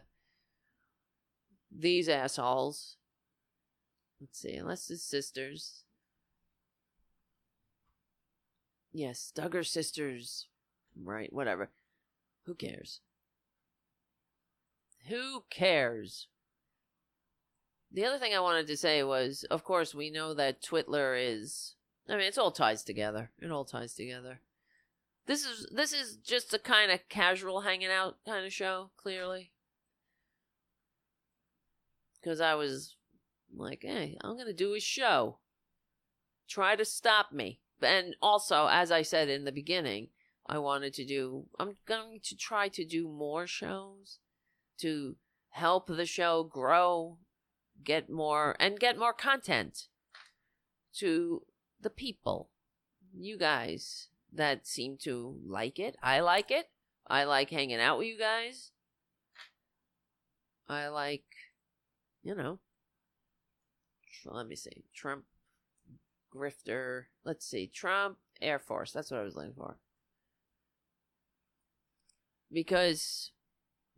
these assholes. Let's see, unless his sisters. Yes, Duggar's sisters. Right, whatever. Who cares? Who cares? The other thing I wanted to say was, of course, we know that Twitler is... I mean, it's all ties together. It all ties together. This is this is just a kind of casual hanging out kind of show, clearly. Because I was... like, hey, I'm going to do a show. Try to stop me. And also, as I said in the beginning, I wanted to do, I'm going to try to do more shows to help the show grow, get more, and get more content to the people. You guys that seem to like it. I like it. I like hanging out with you guys. I like, you know. Let me see. Trump, grifter. Let's see. Trump, Air Force. That's what I was looking for. Because,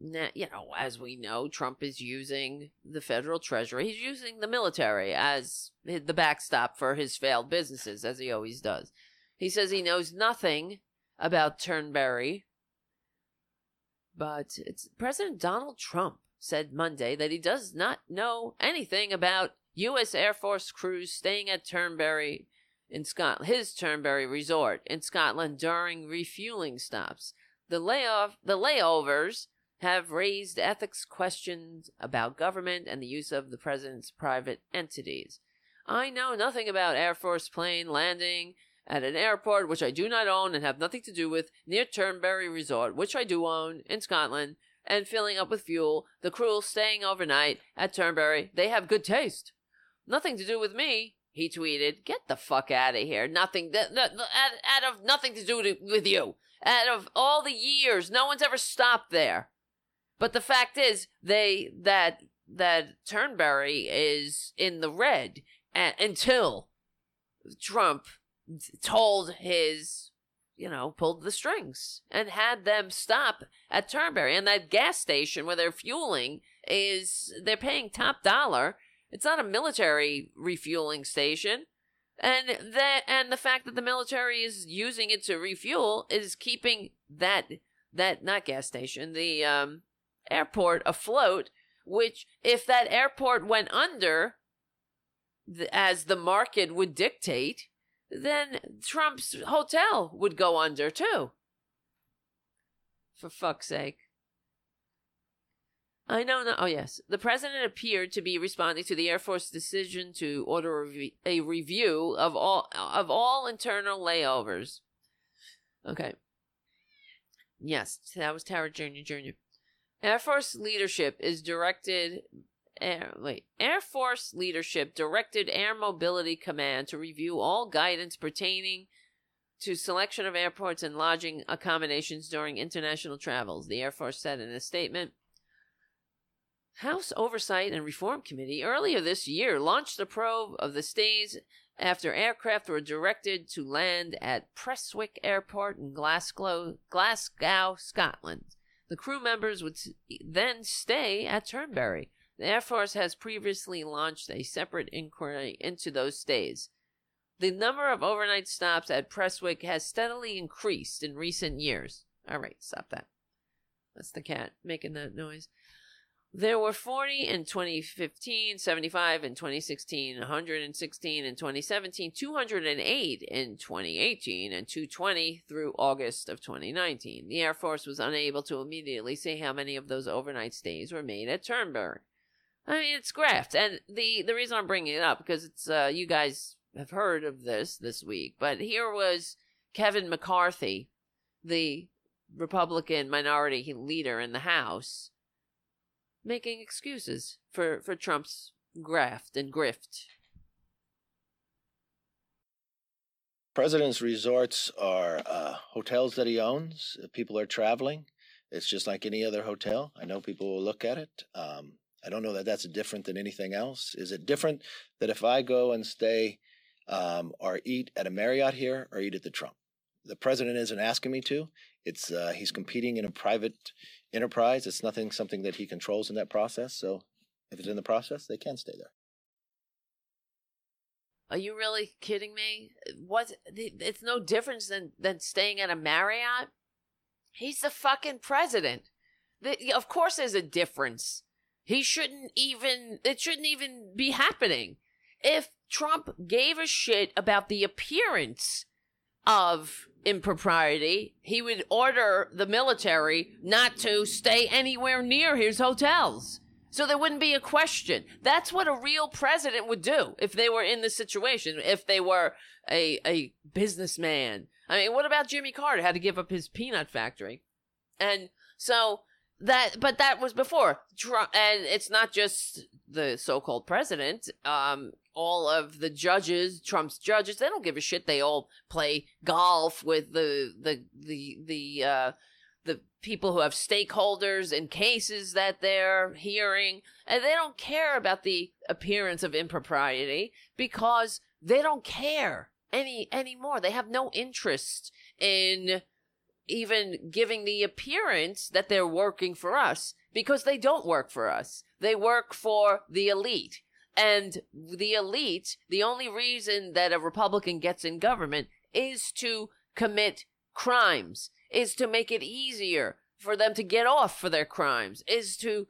now, you know, as we know, Trump is using the federal treasury. He's using the military as the backstop for his failed businesses, as he always does. He says he knows nothing about Turnberry. But it's President Donald Trump said Monday that he does not know anything about U S Air Force crews staying at Turnberry in Scotland, his Turnberry Resort in Scotland during refueling stops. The layoff, the layovers have raised ethics questions about government and the use of the president's private entities. I know nothing about Air Force plane landing at an airport which I do not own and have nothing to do with near Turnberry Resort, which I do own in Scotland, and filling up with fuel. The crew staying overnight at Turnberry. They have good taste. Nothing to do with me, he tweeted. Get the fuck out of here. Nothing, th- th- th- out, out of nothing to do to, with you. Out of all the years, no one's ever stopped there. But the fact is, they that that Turnberry is in the red a- until Trump told his, you know, pulled the strings and had them stop at Turnberry. And that gas station where they're fueling is, they're paying top dollar. It's not a military refueling station. And that, and the fact that the military is using it to refuel is keeping that, that not gas station, the um, airport afloat, which if that airport went under, the, as the market would dictate, then Trump's hotel would go under too. For fuck's sake. I know. No, oh, yes. The president appeared to be responding to the Air Force decision to order a, re- a review of all of all internal layovers. Okay. Yes, that was Tara Junior Junior Air Force leadership is directed. Air, wait, Air Force leadership directed Air Mobility Command to review all guidance pertaining to selection of airports and lodging accommodations during international travels. The Air Force said in a statement. House Oversight and Reform Committee earlier this year launched a probe of the stays after aircraft were directed to land at Prestwick Airport in Glasgow, Glasgow, Scotland. The crew members would then stay at Turnberry. The Air Force has previously launched a separate inquiry into those stays. The number of overnight stops at Prestwick has steadily increased in recent years. All right, stop that. That's the cat making that noise. There were forty in twenty fifteen, seventy-five in twenty sixteen, one hundred sixteen in twenty seventeen, two hundred eight in twenty eighteen, and two hundred twenty through August of twenty nineteen. The Air Force was unable to immediately say how many of those overnight stays were made at Turnberry. I mean, it's graft. And the, the reason I'm bringing it up, because it's uh, you guys have heard of this this week, but here was Kevin McCarthy, the Republican minority leader in the House, making excuses for, for Trump's graft and grift. President's resorts are uh, hotels that he owns. People are traveling. It's just like any other hotel. I know people will look at it. Um, I don't know that that's different than anything else. Is it different that if I go and stay um, or eat at a Marriott here or eat at the Trump? The president isn't asking me to. It's uh, he's competing in a private enterprise. It's nothing, something that he controls in that process. So if it's in the process, they can stay there. Are you really kidding me? What? It's no difference than, than staying at a Marriott. He's the fucking president. The, of course there's a difference. He shouldn't even, it shouldn't even be happening. If Trump gave a shit about the appearance of impropriety, he would order the military not to stay anywhere near his hotels. So there wouldn't be a question. That's what a real president would do if they were in this situation, if they were a a businessman. I mean, what about Jimmy Carter? Had to give up his peanut factory. And so that, but that was before Trump. And it's not just the so-called president. Um, all of the judges, Trump's judges, they don't give a shit. They all play golf with the, the, the, the, uh, the people who have stakeholders in cases that they're hearing, and they don't care about the appearance of impropriety because they don't care any anymore. They have no interest in even giving the appearance that they're working for us, because they don't work for us. They work for the elite. And the elite, the only reason that a Republican gets in government is to commit crimes, is to make it easier for them to get off for their crimes, is to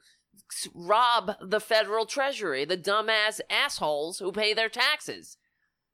rob the federal treasury, the dumbass assholes who pay their taxes.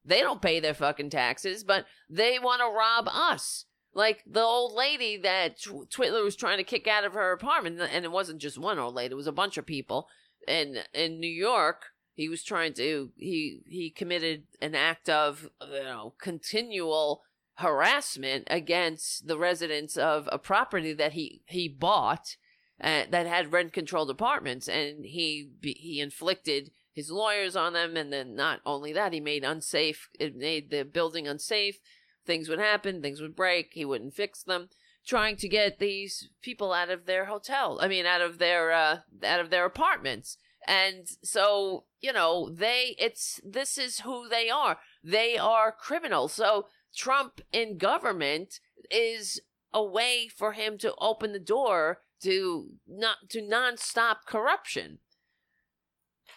They don't pay their fucking taxes, but they want to rob us. Like the old lady that Twitler was trying to kick out of her apartment, and it wasn't just one old lady, it was a bunch of people. And in New York, he was trying to, he, he committed an act of, you know, continual harassment against the residents of a property that he he bought uh, that had rent controlled apartments, and he he inflicted his lawyers on them. And then not only that, he made unsafe it made the building unsafe. Things would happen, things would break, he wouldn't fix them, trying to get these people out of their hotel I mean out of their uh, out of their apartments. And so, you know, they it's this is who they are. They are criminals. So Trump in government is a way for him to open the door to not to nonstop corruption.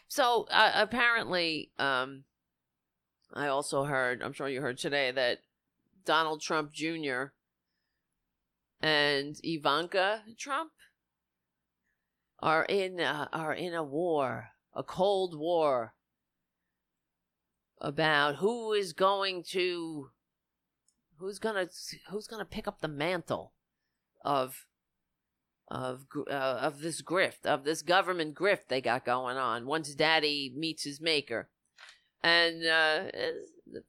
So uh, apparently, um, I also heard, I'm sure you heard today, that Donald Trump Junior and Ivanka Trump are in uh, are in a war, a cold war, about who is going to. Who's gonna Who's gonna pick up the mantle of of uh, of this grift, of this government grift they got going on? Once Daddy meets his maker, and uh,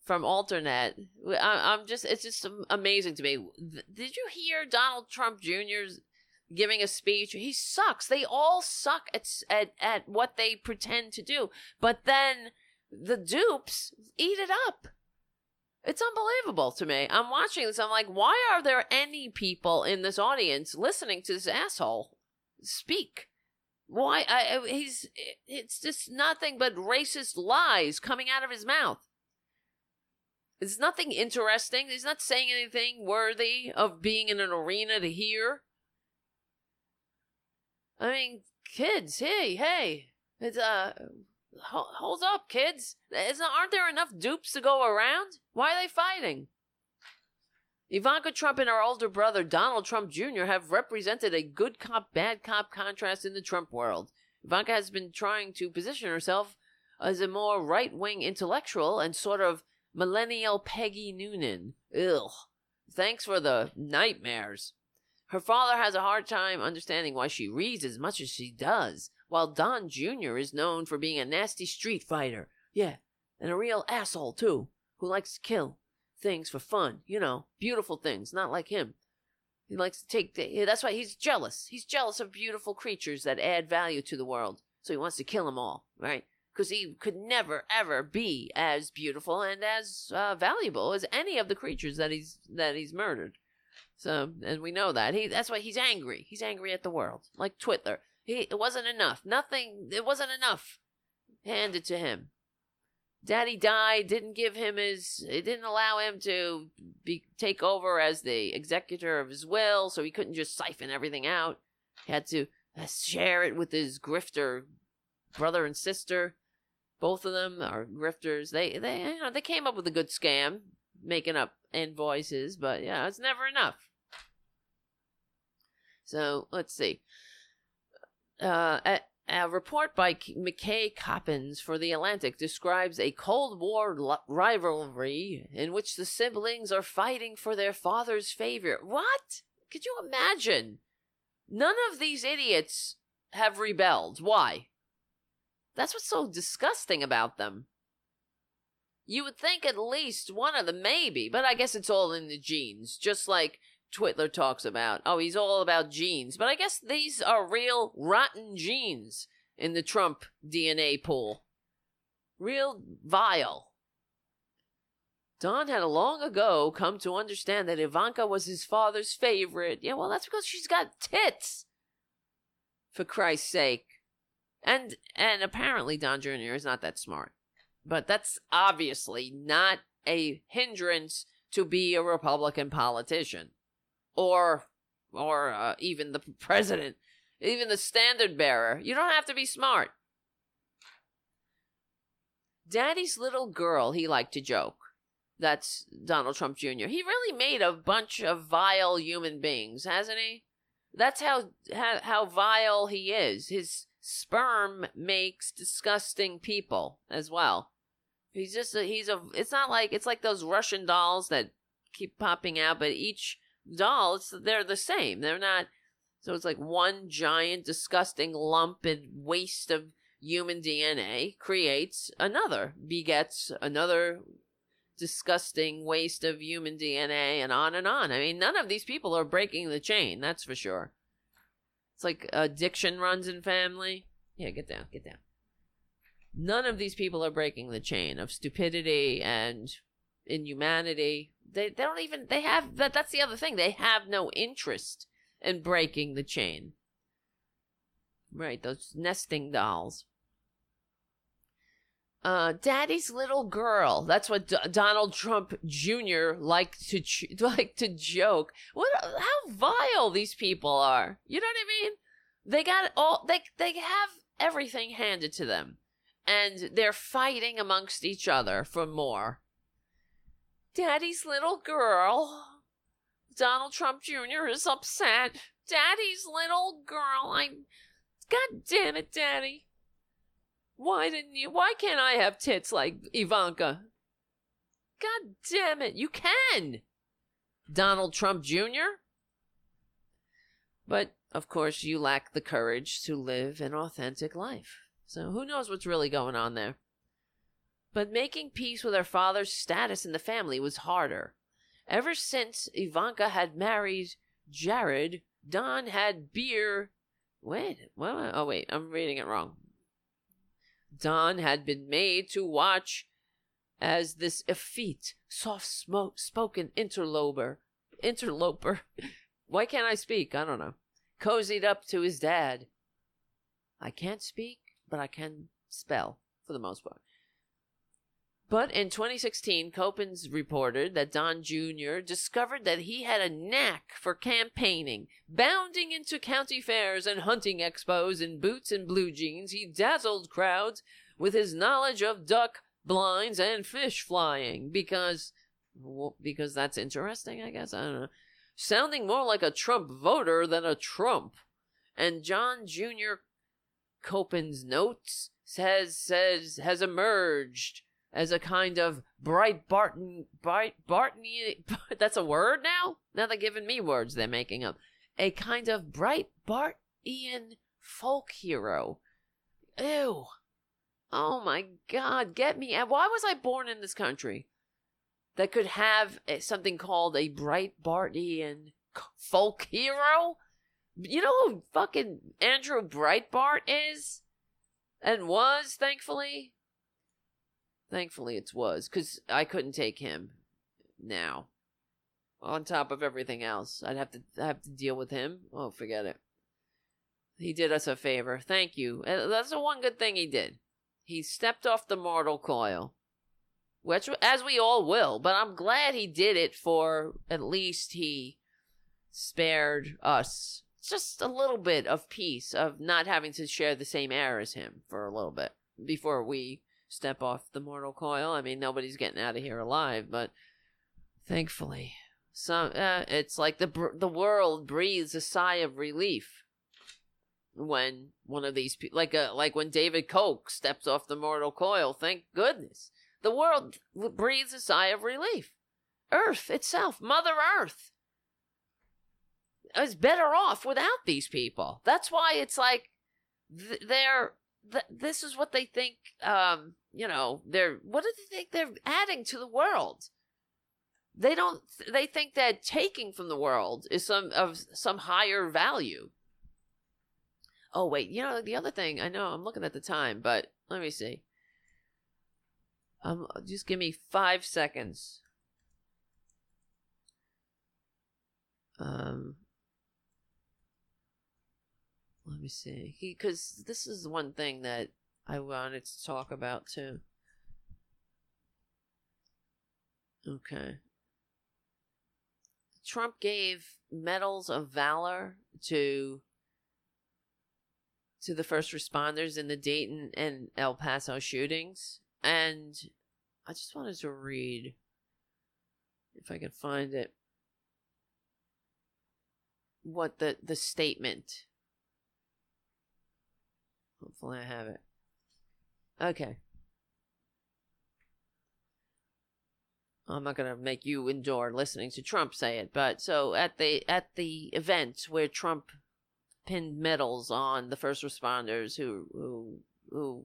from Alternet, I, I'm just it's just amazing to me. Did you hear Donald Trump Junior's giving a speech? He sucks. They all suck at at at what they pretend to do, but then the dupes eat it up. It's unbelievable to me. I'm watching this. I'm like, why are there any people in this audience listening to this asshole speak? Why? I, he's. It's just nothing but racist lies coming out of his mouth. It's nothing interesting. He's not saying anything worthy of being in an arena to hear. I mean, kids, hey, hey, it's uh. Hold up, kids. Isn't, aren't there enough dupes to go around? Why are they fighting? Ivanka Trump and her older brother, Donald Trump Junior, have represented a good cop, bad cop contrast in the Trump world. Ivanka has been trying to position herself as a more right-wing intellectual and sort of millennial Peggy Noonan. Ugh. Thanks for the nightmares. Her father has a hard time understanding why she reads as much as she does. while Don Junior is known for being a nasty street fighter. Yeah, and a real asshole, too, who likes to kill things for fun. You know, beautiful things, not like him. He likes to take... The, that's why he's jealous. He's jealous of beautiful creatures that add value to the world. So he wants to kill them all, right? Because he could never, ever be as beautiful and as uh, valuable as any of the creatures that he's that he's murdered. So, and we know that. He That's why he's angry. He's angry at the world, like Twitler. He, it wasn't enough. Nothing, it wasn't enough handed to him. Daddy died, didn't give him his, it didn't allow him to be, take over as the executor of his will, so he couldn't just siphon everything out. He had to uh, share it with his grifter brother and sister. Both of them are grifters. They, they, you know, they came up with a good scam, making up invoices, but yeah, it's never enough. So let's see. Uh, a, a report by McKay Coppins for The Atlantic describes a Cold War lo- rivalry in which the siblings are fighting for their father's favor. What? Could you imagine? None of these idiots have rebelled. Why? That's what's so disgusting about them. You would think at least one of them, maybe, but I guess it's all in the genes, just like Twitler talks about. Oh, he's all about genes. But I guess these are real rotten genes in the Trump D N A pool. Real vile. Don had long ago come to understand that Ivanka was his father's favorite. Yeah, well, that's because she's got tits. For Christ's sake. And and apparently Don Junior is not that smart. But that's obviously not a hindrance to be a Republican politician. Or, or uh, even the president, even the standard bearer. You don't have to be smart. Daddy's little girl, he liked to joke. That's Donald Trump Junior He really made a bunch of vile human beings, hasn't he? That's how how, how vile he is. His sperm makes disgusting people as well. He's just a, he's a. It's not like it's like those Russian dolls that keep popping out, but each dolls, they're the same. They're not, so it's like one giant disgusting lump and waste of human D N A creates another, begets another disgusting waste of human D N A, and on and on. I mean, none of these people are breaking the chain, that's for sure. It's like addiction runs in family. Yeah, get down, get down. None of these people are breaking the chain of stupidity and inhumanity. They, they don't even, they have, that, that's the other thing. They have no interest in breaking the chain. Right, those nesting dolls. Uh, Daddy's little girl. That's what D- Donald Trump Junior liked to ch- like to joke. What? How vile these people are. You know what I mean? They got all, they, they have everything handed to them. And they're fighting amongst each other for more. Daddy's little girl. Donald Trump Junior is upset. Daddy's little girl. I'm. God damn it, Daddy. Why didn't you? Why can't I have tits like Ivanka? God damn it, you can. Donald Trump Junior But of course, you lack the courage to live an authentic life. So who knows what's really going on there? But making peace with her father's status in the family was harder. Ever since Ivanka had married Jared, Don had beer... Wait, well, oh wait, I'm reading it wrong. Don had been made to watch as this effete, soft-spoken interloper... Interloper? Why can't I speak? I don't know. Cozied up to his dad. I can't speak, but I can spell, for the most part. But in twenty sixteen, Coppins reported that Don Junior discovered that he had a knack for campaigning. Bounding into county fairs and hunting expos in boots and blue jeans, he dazzled crowds with his knowledge of duck blinds and fish flying. Because, well, because that's interesting, I guess. I don't know. Sounding more like a Trump voter than a Trump. And Don Junior Coppins' notes says, says has emerged as a kind of Breitbartian, Breitbartian, that's a word now? Now they're giving me words they're making up. A kind of Breitbartian folk hero Ew. Oh my God, get me out. Why was I born in this country that could have something called a Breitbartian folk hero? You know who fucking Andrew Breitbart is? And was, thankfully? Thankfully it was, because I couldn't take him now. On top of everything else, I'd have to I'd have to deal with him. Oh, forget it. He did us a favor. Thank you. That's the one good thing he did. He stepped off the mortal coil, which, as we all will, but I'm glad he did it, for at least he spared us just a little bit of peace of not having to share the same air as him for a little bit before we step off the mortal coil. I mean, nobody's getting out of here alive, but thankfully, some uh, it's like the the world breathes a sigh of relief when one of these people, like a like when David Koch steps off the mortal coil. Thank goodness, the world breathes a sigh of relief. Earth itself, Mother Earth, is better off without these people. That's why it's like th- they're. Th- this is what they think. Um, you know, they're. What do they think they're adding to the world? They don't. They think that taking from the world is some of some higher value. Oh wait, you know the other thing. I know I'm looking at the time, but let me see. Um, just give me five seconds. Um. Let me see. He, because this is one thing that I wanted to talk about too. Okay. Trump gave medals of valor to to the first responders in the Dayton and El Paso shootings, and I just wanted to read if I could find it. What the the statement? Hopefully, I have it. Okay. I'm not going to make you endure listening to Trump say it, but so at the at the event where Trump pinned medals on the first responders who who, who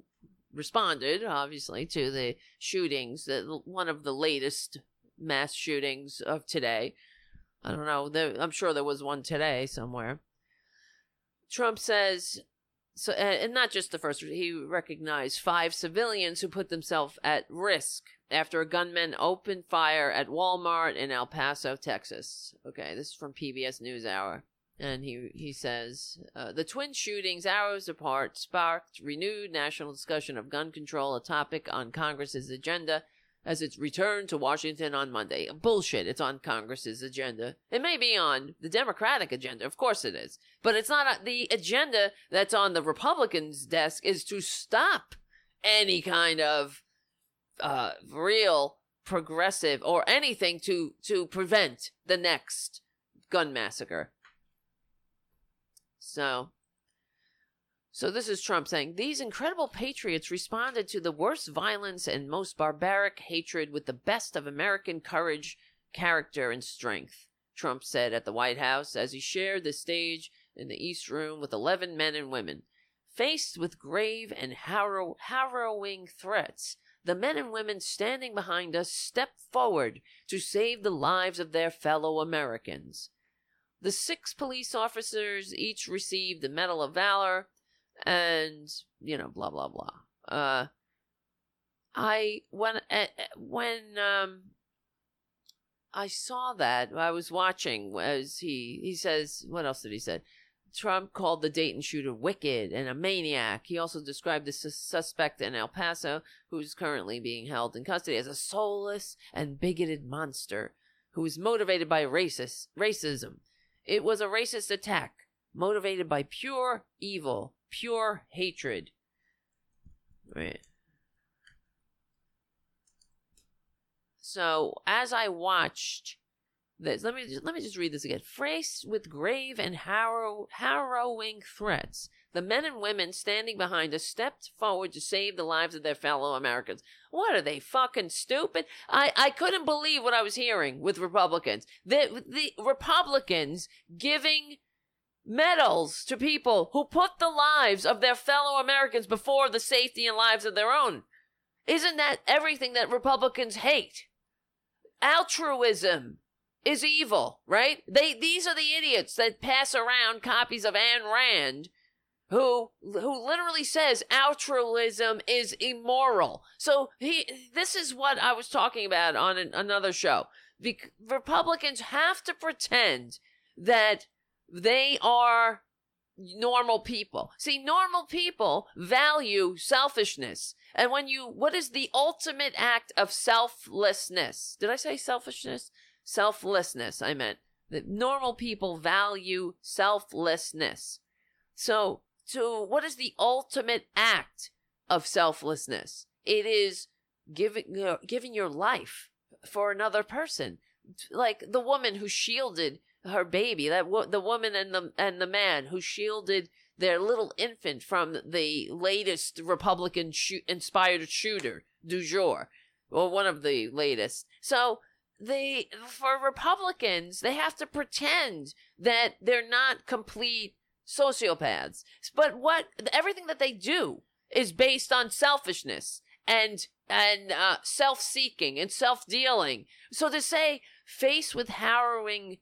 responded, obviously, to the shootings, the, one of the latest mass shootings of today. I don't know. There, I'm sure there was one today somewhere. Trump says, so, and not just the first, he recognized five civilians who put themselves at risk after a gunman opened fire at Walmart in El Paso, Texas. Okay, this is from P B S NewsHour. And he, he says, uh, the twin shootings, hours apart, sparked renewed national discussion of gun control, a topic on Congress's agenda as its return to Washington on Monday. Bullshit, it's on Congress's agenda. It may be on the Democratic agenda, of course it is. But it's not a, the agenda that's on the Republicans' desk is to stop any kind of uh, real progressive or anything to, to prevent the next gun massacre. So, so this is Trump saying, these incredible patriots responded to the worst violence and most barbaric hatred with the best of American courage, character, and strength, Trump said at the White House as he shared the stage in the East Room with eleven men and women. Faced with grave and harrow- harrowing threats, the men and women standing behind us stepped forward to save the lives of their fellow Americans. The six police officers each received the Medal of Valor and, you know, blah, blah, blah. Uh, I, when, uh, when, um, I saw that, I was watching as he, he says, what else did he say? Trump called the Dayton shooter wicked and a maniac. He also described the su- suspect in El Paso, who's currently being held in custody, as a soulless and bigoted monster who is motivated by racist, racism. It was a racist attack, motivated by pure evil, pure hatred. Right. So, as I watched this, let me just, let me just read this again. Faced with grave and harrow, harrowing threats, the men and women standing behind us stepped forward to save the lives of their fellow Americans. What are they, fucking stupid? I, I couldn't believe what I was hearing with Republicans. The, the Republicans giving medals to people who put the lives of their fellow Americans before the safety and lives of their own. Isn't that everything that Republicans hate? Altruism is evil, right? They These are the idiots that pass around copies of Ayn Rand who who literally says altruism is immoral. So he this is what I was talking about on an, another show. Be- Republicans have to pretend that they are normal people. See, normal people value selfishness. And when you, what is the ultimate act of selflessness? Did I say selfishness? Selflessness, I meant. That normal people value selflessness. So, so what is the ultimate act of selflessness? It is giving, uh, giving your life for another person. Like the woman who shielded her baby, that wo- the woman and the and the man who shielded their little infant from the latest Republican shoot- inspired shooter, du jour, or one of the latest. So they, for Republicans, they have to pretend that they're not complete sociopaths. But what everything that they do is based on selfishness and and uh, self-seeking and self-dealing. So to say, faced with harrowing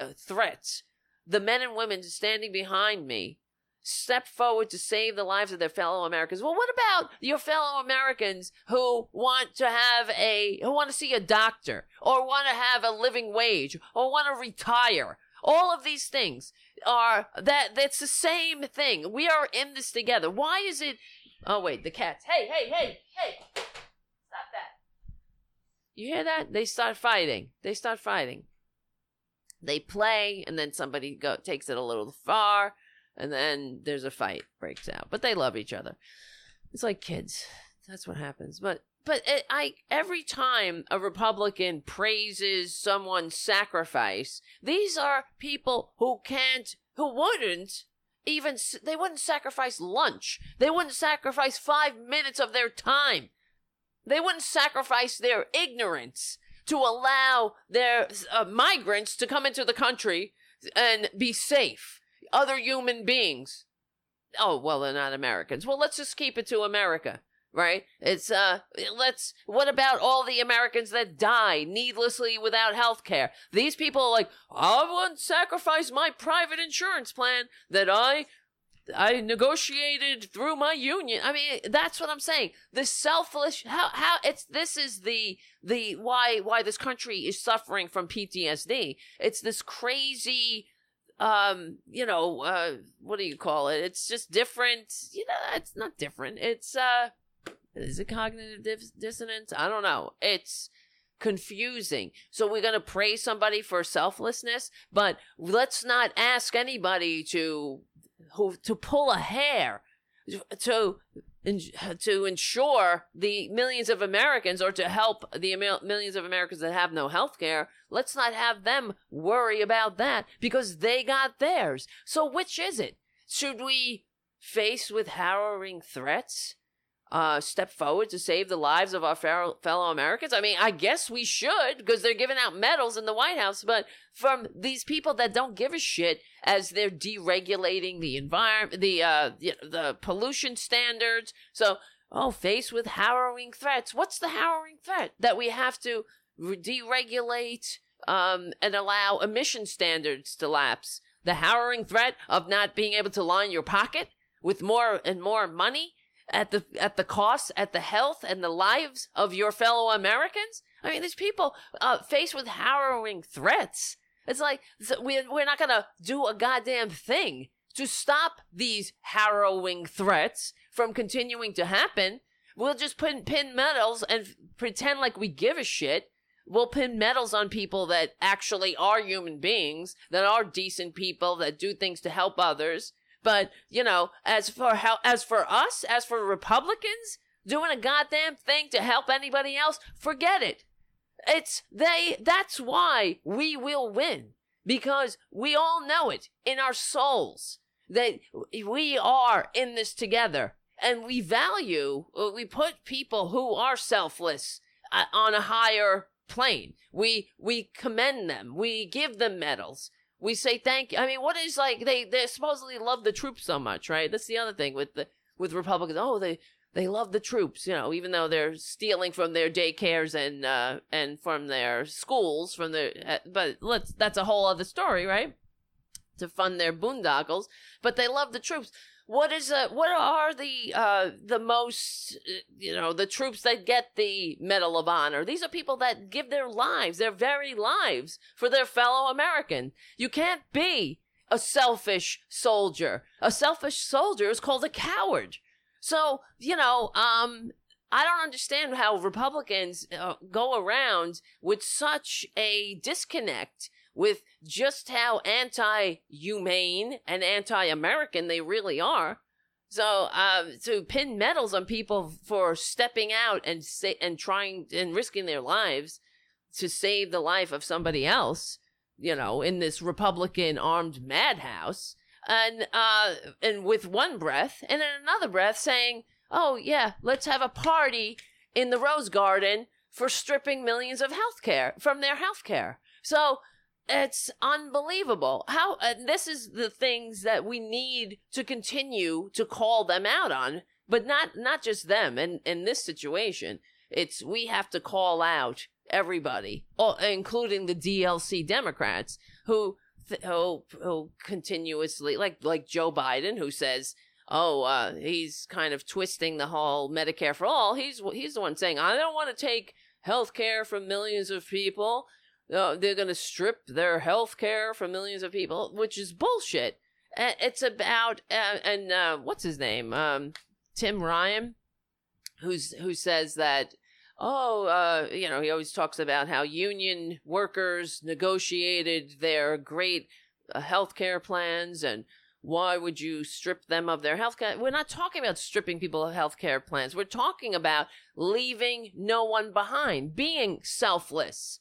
Uh, threats, the men and women standing behind me stepped forward to save the lives of their fellow Americans. Well, what about your fellow Americans who want to have a, who want to see a doctor, or want to have a living wage, or want to retire? All of these things are, that that's the same thing. We are in this together. Why is it, oh wait, the cats. Hey, hey, hey, hey, stop that. You hear that? They start fighting. They start fighting. They play, and then somebody go, takes it a little far, and then there's a fight breaks out. But they love each other. It's like kids. That's what happens. But but it, I every time a Republican praises someone's sacrifice, these are people who can't, who wouldn't even, they wouldn't sacrifice lunch. They wouldn't sacrifice five minutes of their time. They wouldn't sacrifice their ignorance to allow their uh, migrants to come into the country and be safe. Other human beings. Oh, well, they're not Americans. Well, let's just keep it to America, right? It's, uh, let's, what about all the Americans that die needlessly without health care? These people are like, I wouldn't sacrifice my private insurance plan that I, I negotiated through my union. I mean, that's what I'm saying. The selfless, how, how it's, this is the, the, why, why this country is suffering from P T S D. It's this crazy, um, you know, uh, what do you call it? It's just different. You know, it's not different. It's, uh, is it cognitive dis- dissonance? I don't know. It's confusing. So we're going to praise somebody for selflessness, but let's not ask anybody to, Who to pull a hair to to ensure the millions of Americans, or to help the millions of Americans that have no health care. Let's not have them worry about that because they got theirs. So which is it? Should we, face with harrowing threats, uh, step forward to save the lives of our fellow Americans? I mean, I guess we should, because they're giving out medals in the White House, but from these people that don't give a shit as they're deregulating the environment, the, uh, the, the pollution standards. So, oh, faced with harrowing threats. What's the harrowing threat? That we have to re- deregulate, um, and allow emission standards to lapse. The harrowing threat of not being able to line your pocket with more and more money. At the at the cost, at the health and the lives of your fellow Americans? I mean, these people uh, faced with harrowing threats. It's like, we're, we're not going to do a goddamn thing to stop these harrowing threats from continuing to happen. We'll just put pin medals and f- pretend like we give a shit. We'll pin medals on people that actually are human beings, that are decent people, that do things to help others. But, you know, as for how, as for us, as for Republicans, doing a goddamn thing to help anybody else, forget it. It's they, that's why we will win, because we all know it in our souls that we are in this together, and we value, we put people who are selfless uh, on a higher plane. We, we commend them. We give them medals. We say thank you. I mean, what is, like, they, they supposedly love the troops so much, right? That's the other thing with the with Republicans. Oh, they, they love the troops, you know, even though they're stealing from their daycares and uh, and from their schools, from their uh, but let's that's a whole other story, right? To fund their boondoggles, but they love the troops. What is uh, what are the uh, the most, you know, the troops that get the Medal of Honor? These are people that give their lives, their very lives, for their fellow American. You can't be a selfish soldier. A selfish soldier is called a coward. So, you know, um, I don't understand how Republicans uh, go around with such a disconnect with just how anti-humane and anti-American they really are. So uh, to pin medals on people for stepping out and sa- and trying and risking their lives to save the life of somebody else, you know, in this Republican armed madhouse, and uh, and with one breath and in another breath saying, "Oh yeah, let's have a party in the Rose Garden for stripping millions of healthcare from their healthcare." So. It's unbelievable how uh, this is the things that we need to continue to call them out on, but not not just them. And in this situation, it's we have to call out everybody, including the D L C Democrats who who, who continuously like like Joe Biden, who says, "Oh, uh, he's kind of twisting the whole Medicare for all." He's he's the one saying, "I don't want to take health care from millions of people." Uh, they're going to strip their health care from millions of people, which is bullshit. Uh, it's about, uh, and uh, what's his name? Um, Tim Ryan, who's who says that, oh, uh, you know, he always talks about how union workers negotiated their great uh, health care plans, and why would you strip them of their health care? We're not talking about stripping people of health care plans. We're talking about leaving no one behind, being selfless.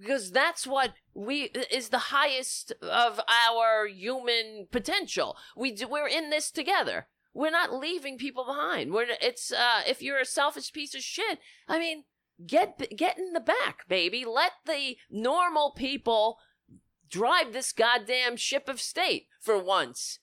Because that's what we is the highest of our human potential. We do, we're in this together. We're not leaving people behind. We're it's uh, if you're a selfish piece of shit, I mean, get get in the back, baby. Let the normal people drive this goddamn ship of state for once.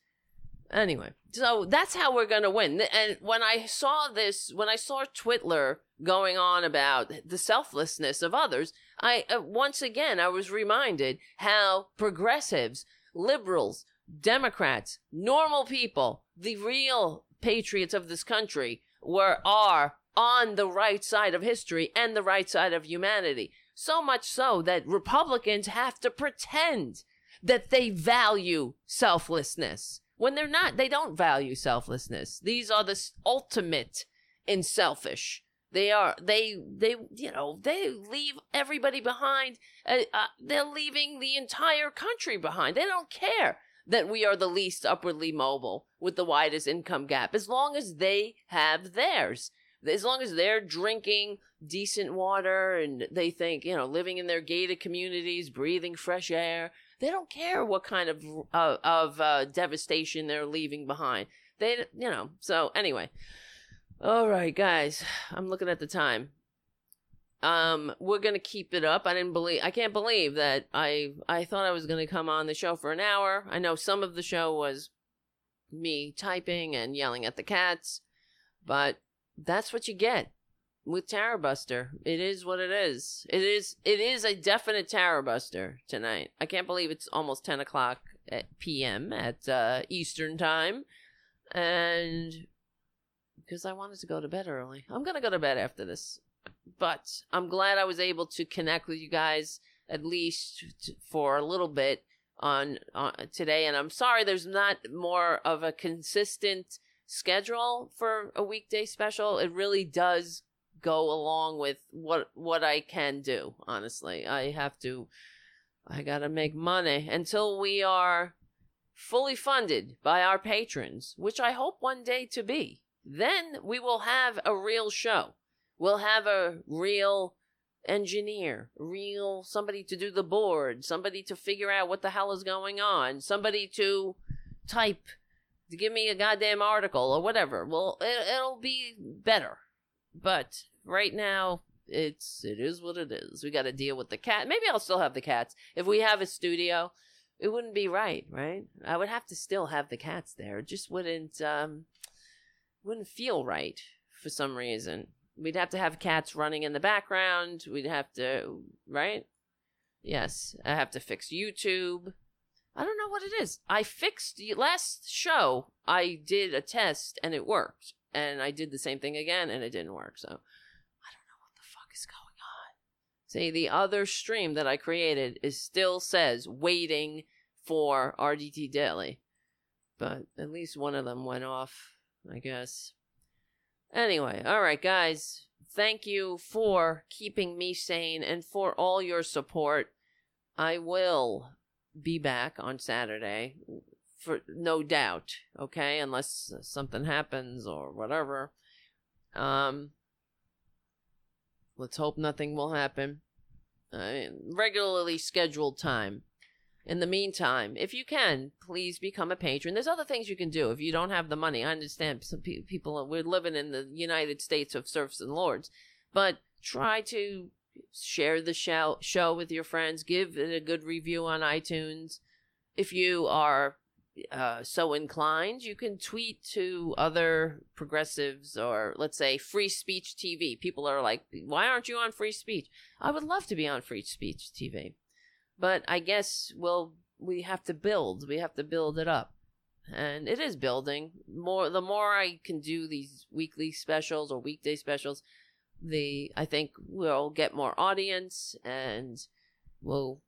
Anyway, so that's how we're gonna win. And when I saw this, when I saw Twitler going on about the selflessness of others, I uh, once again I was reminded how progressives, liberals, Democrats, normal people, the real patriots of this country were are on the right side of history and the right side of humanity. So much so that Republicans have to pretend that they value selflessness. When they're not, they don't value selflessness. These are the ultimate in selfish. They are, they, they, you know, they leave everybody behind. Uh, uh, they're leaving the entire country behind. They don't care that we are the least upwardly mobile with the widest income gap, as long as they have theirs. As long as they're drinking decent water and they think, you know, living in their gated communities, breathing fresh air. They don't care what kind of uh, of uh, devastation they're leaving behind. They, you know, so anyway. All right, guys, I'm looking at the time. Um, we're going to keep it up. I didn't believe, I can't believe that I, I thought I was going to come on the show for an hour. I know some of the show was me typing and yelling at the cats, but that's what you get with Tara Buster. It is what it is. It is it is a definite Tara Buster tonight. I can't believe it's almost ten o'clock at p m at uh, Eastern time. And because I wanted to go to bed early. I'm going to go to bed after this. But I'm glad I was able to connect with you guys at least t- for a little bit on, on today. And I'm sorry there's not more of a consistent schedule for a weekday special. It really does go along with what what I can do, honestly. I have to, I gotta make money until we are fully funded by our patrons, which I hope one day to be. Then we will have a real show. We'll have a real engineer, real somebody to do the board, somebody to figure out what the hell is going on, somebody to type, to give me a goddamn article or whatever. Well, it, it'll be better. But right now, it's it is what it is. We got to deal with the cat. Maybe I'll still have the cats if we have a studio. it wouldn't be right, right? I would have to still have the cats there. It just wouldn't, um, wouldn't feel right for some reason. We'd have to have cats running in the background. We'd have to, right? Yes, I have to fix YouTube. I don't know what it is. I fixed the last show. I did a test and it worked. And I did the same thing again and it didn't work. So I don't know what the fuck is going on. See, the other stream that I created is still says waiting for R D T Daily. But at least one of them went off, I guess. Anyway, all right, guys. Thank you for keeping me sane and for all your support. I will be back on Saturday, for no doubt, okay? Unless something happens or whatever. Um, let's hope nothing will happen. Uh, regularly scheduled time. In the meantime, if you can, please become a patron. There's other things you can do if you don't have the money. I understand some pe- people, we're living in the United States of serfs and lords, but try to share the show, show with your friends. Give it a good review on iTunes. If you are uh, so inclined, you can tweet to other progressives or, let's say, Free Speech T V. People are like, why aren't you on Free Speech? I would love to be on Free Speech T V. But I guess, well, we have to build. We have to build it up. And it is building. More, the more I can do these weekly specials or weekday specials, the I think we'll get more audience and we'll,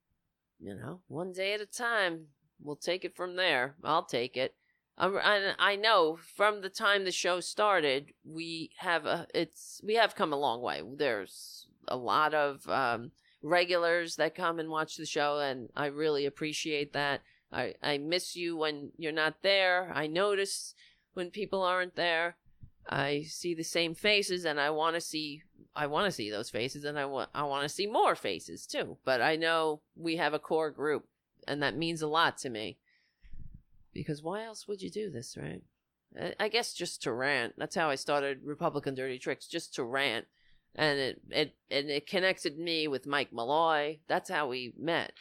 you know, one day at a time, we'll take it from there. I'll take it. I, I know from the time the show started, we have a, it's, we have come a long way. There's a lot of, um, regulars that come and watch the show, and I really appreciate that. I, I miss you when you're not there. I notice when people aren't there. I see the same faces, and I want to see I want to see those faces, and I want I want to see more faces too. But I know we have a core group, and that means a lot to me. Because why else would you do this, right? I, I guess just to rant. That's how I started Republican Dirty Tricks, just to rant. And it, it and it connected me with Mike Malloy. That's how we met.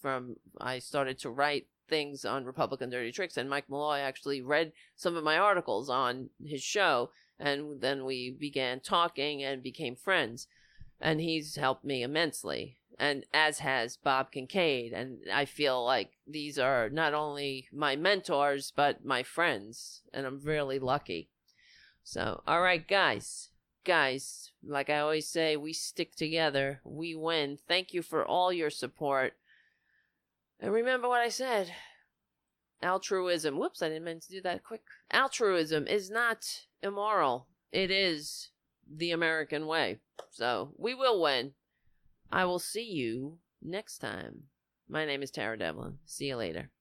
From I started to write things on Republican Dirty Tricks, and Mike Malloy actually read some of my articles on his show, and then we began talking and became friends. And he's helped me immensely, and as has Bob Kincaid. And I feel like these are not only my mentors, but my friends, and I'm really lucky. So, all right, guys. Guys, like I always say, we stick together. We win. Thank you for all your support. And remember what I said. Altruism. Whoops, I didn't mean to do that quick. Altruism is not immoral. It is the American way. So we will win. I will see you next time. My name is Tara Devlin. See you later.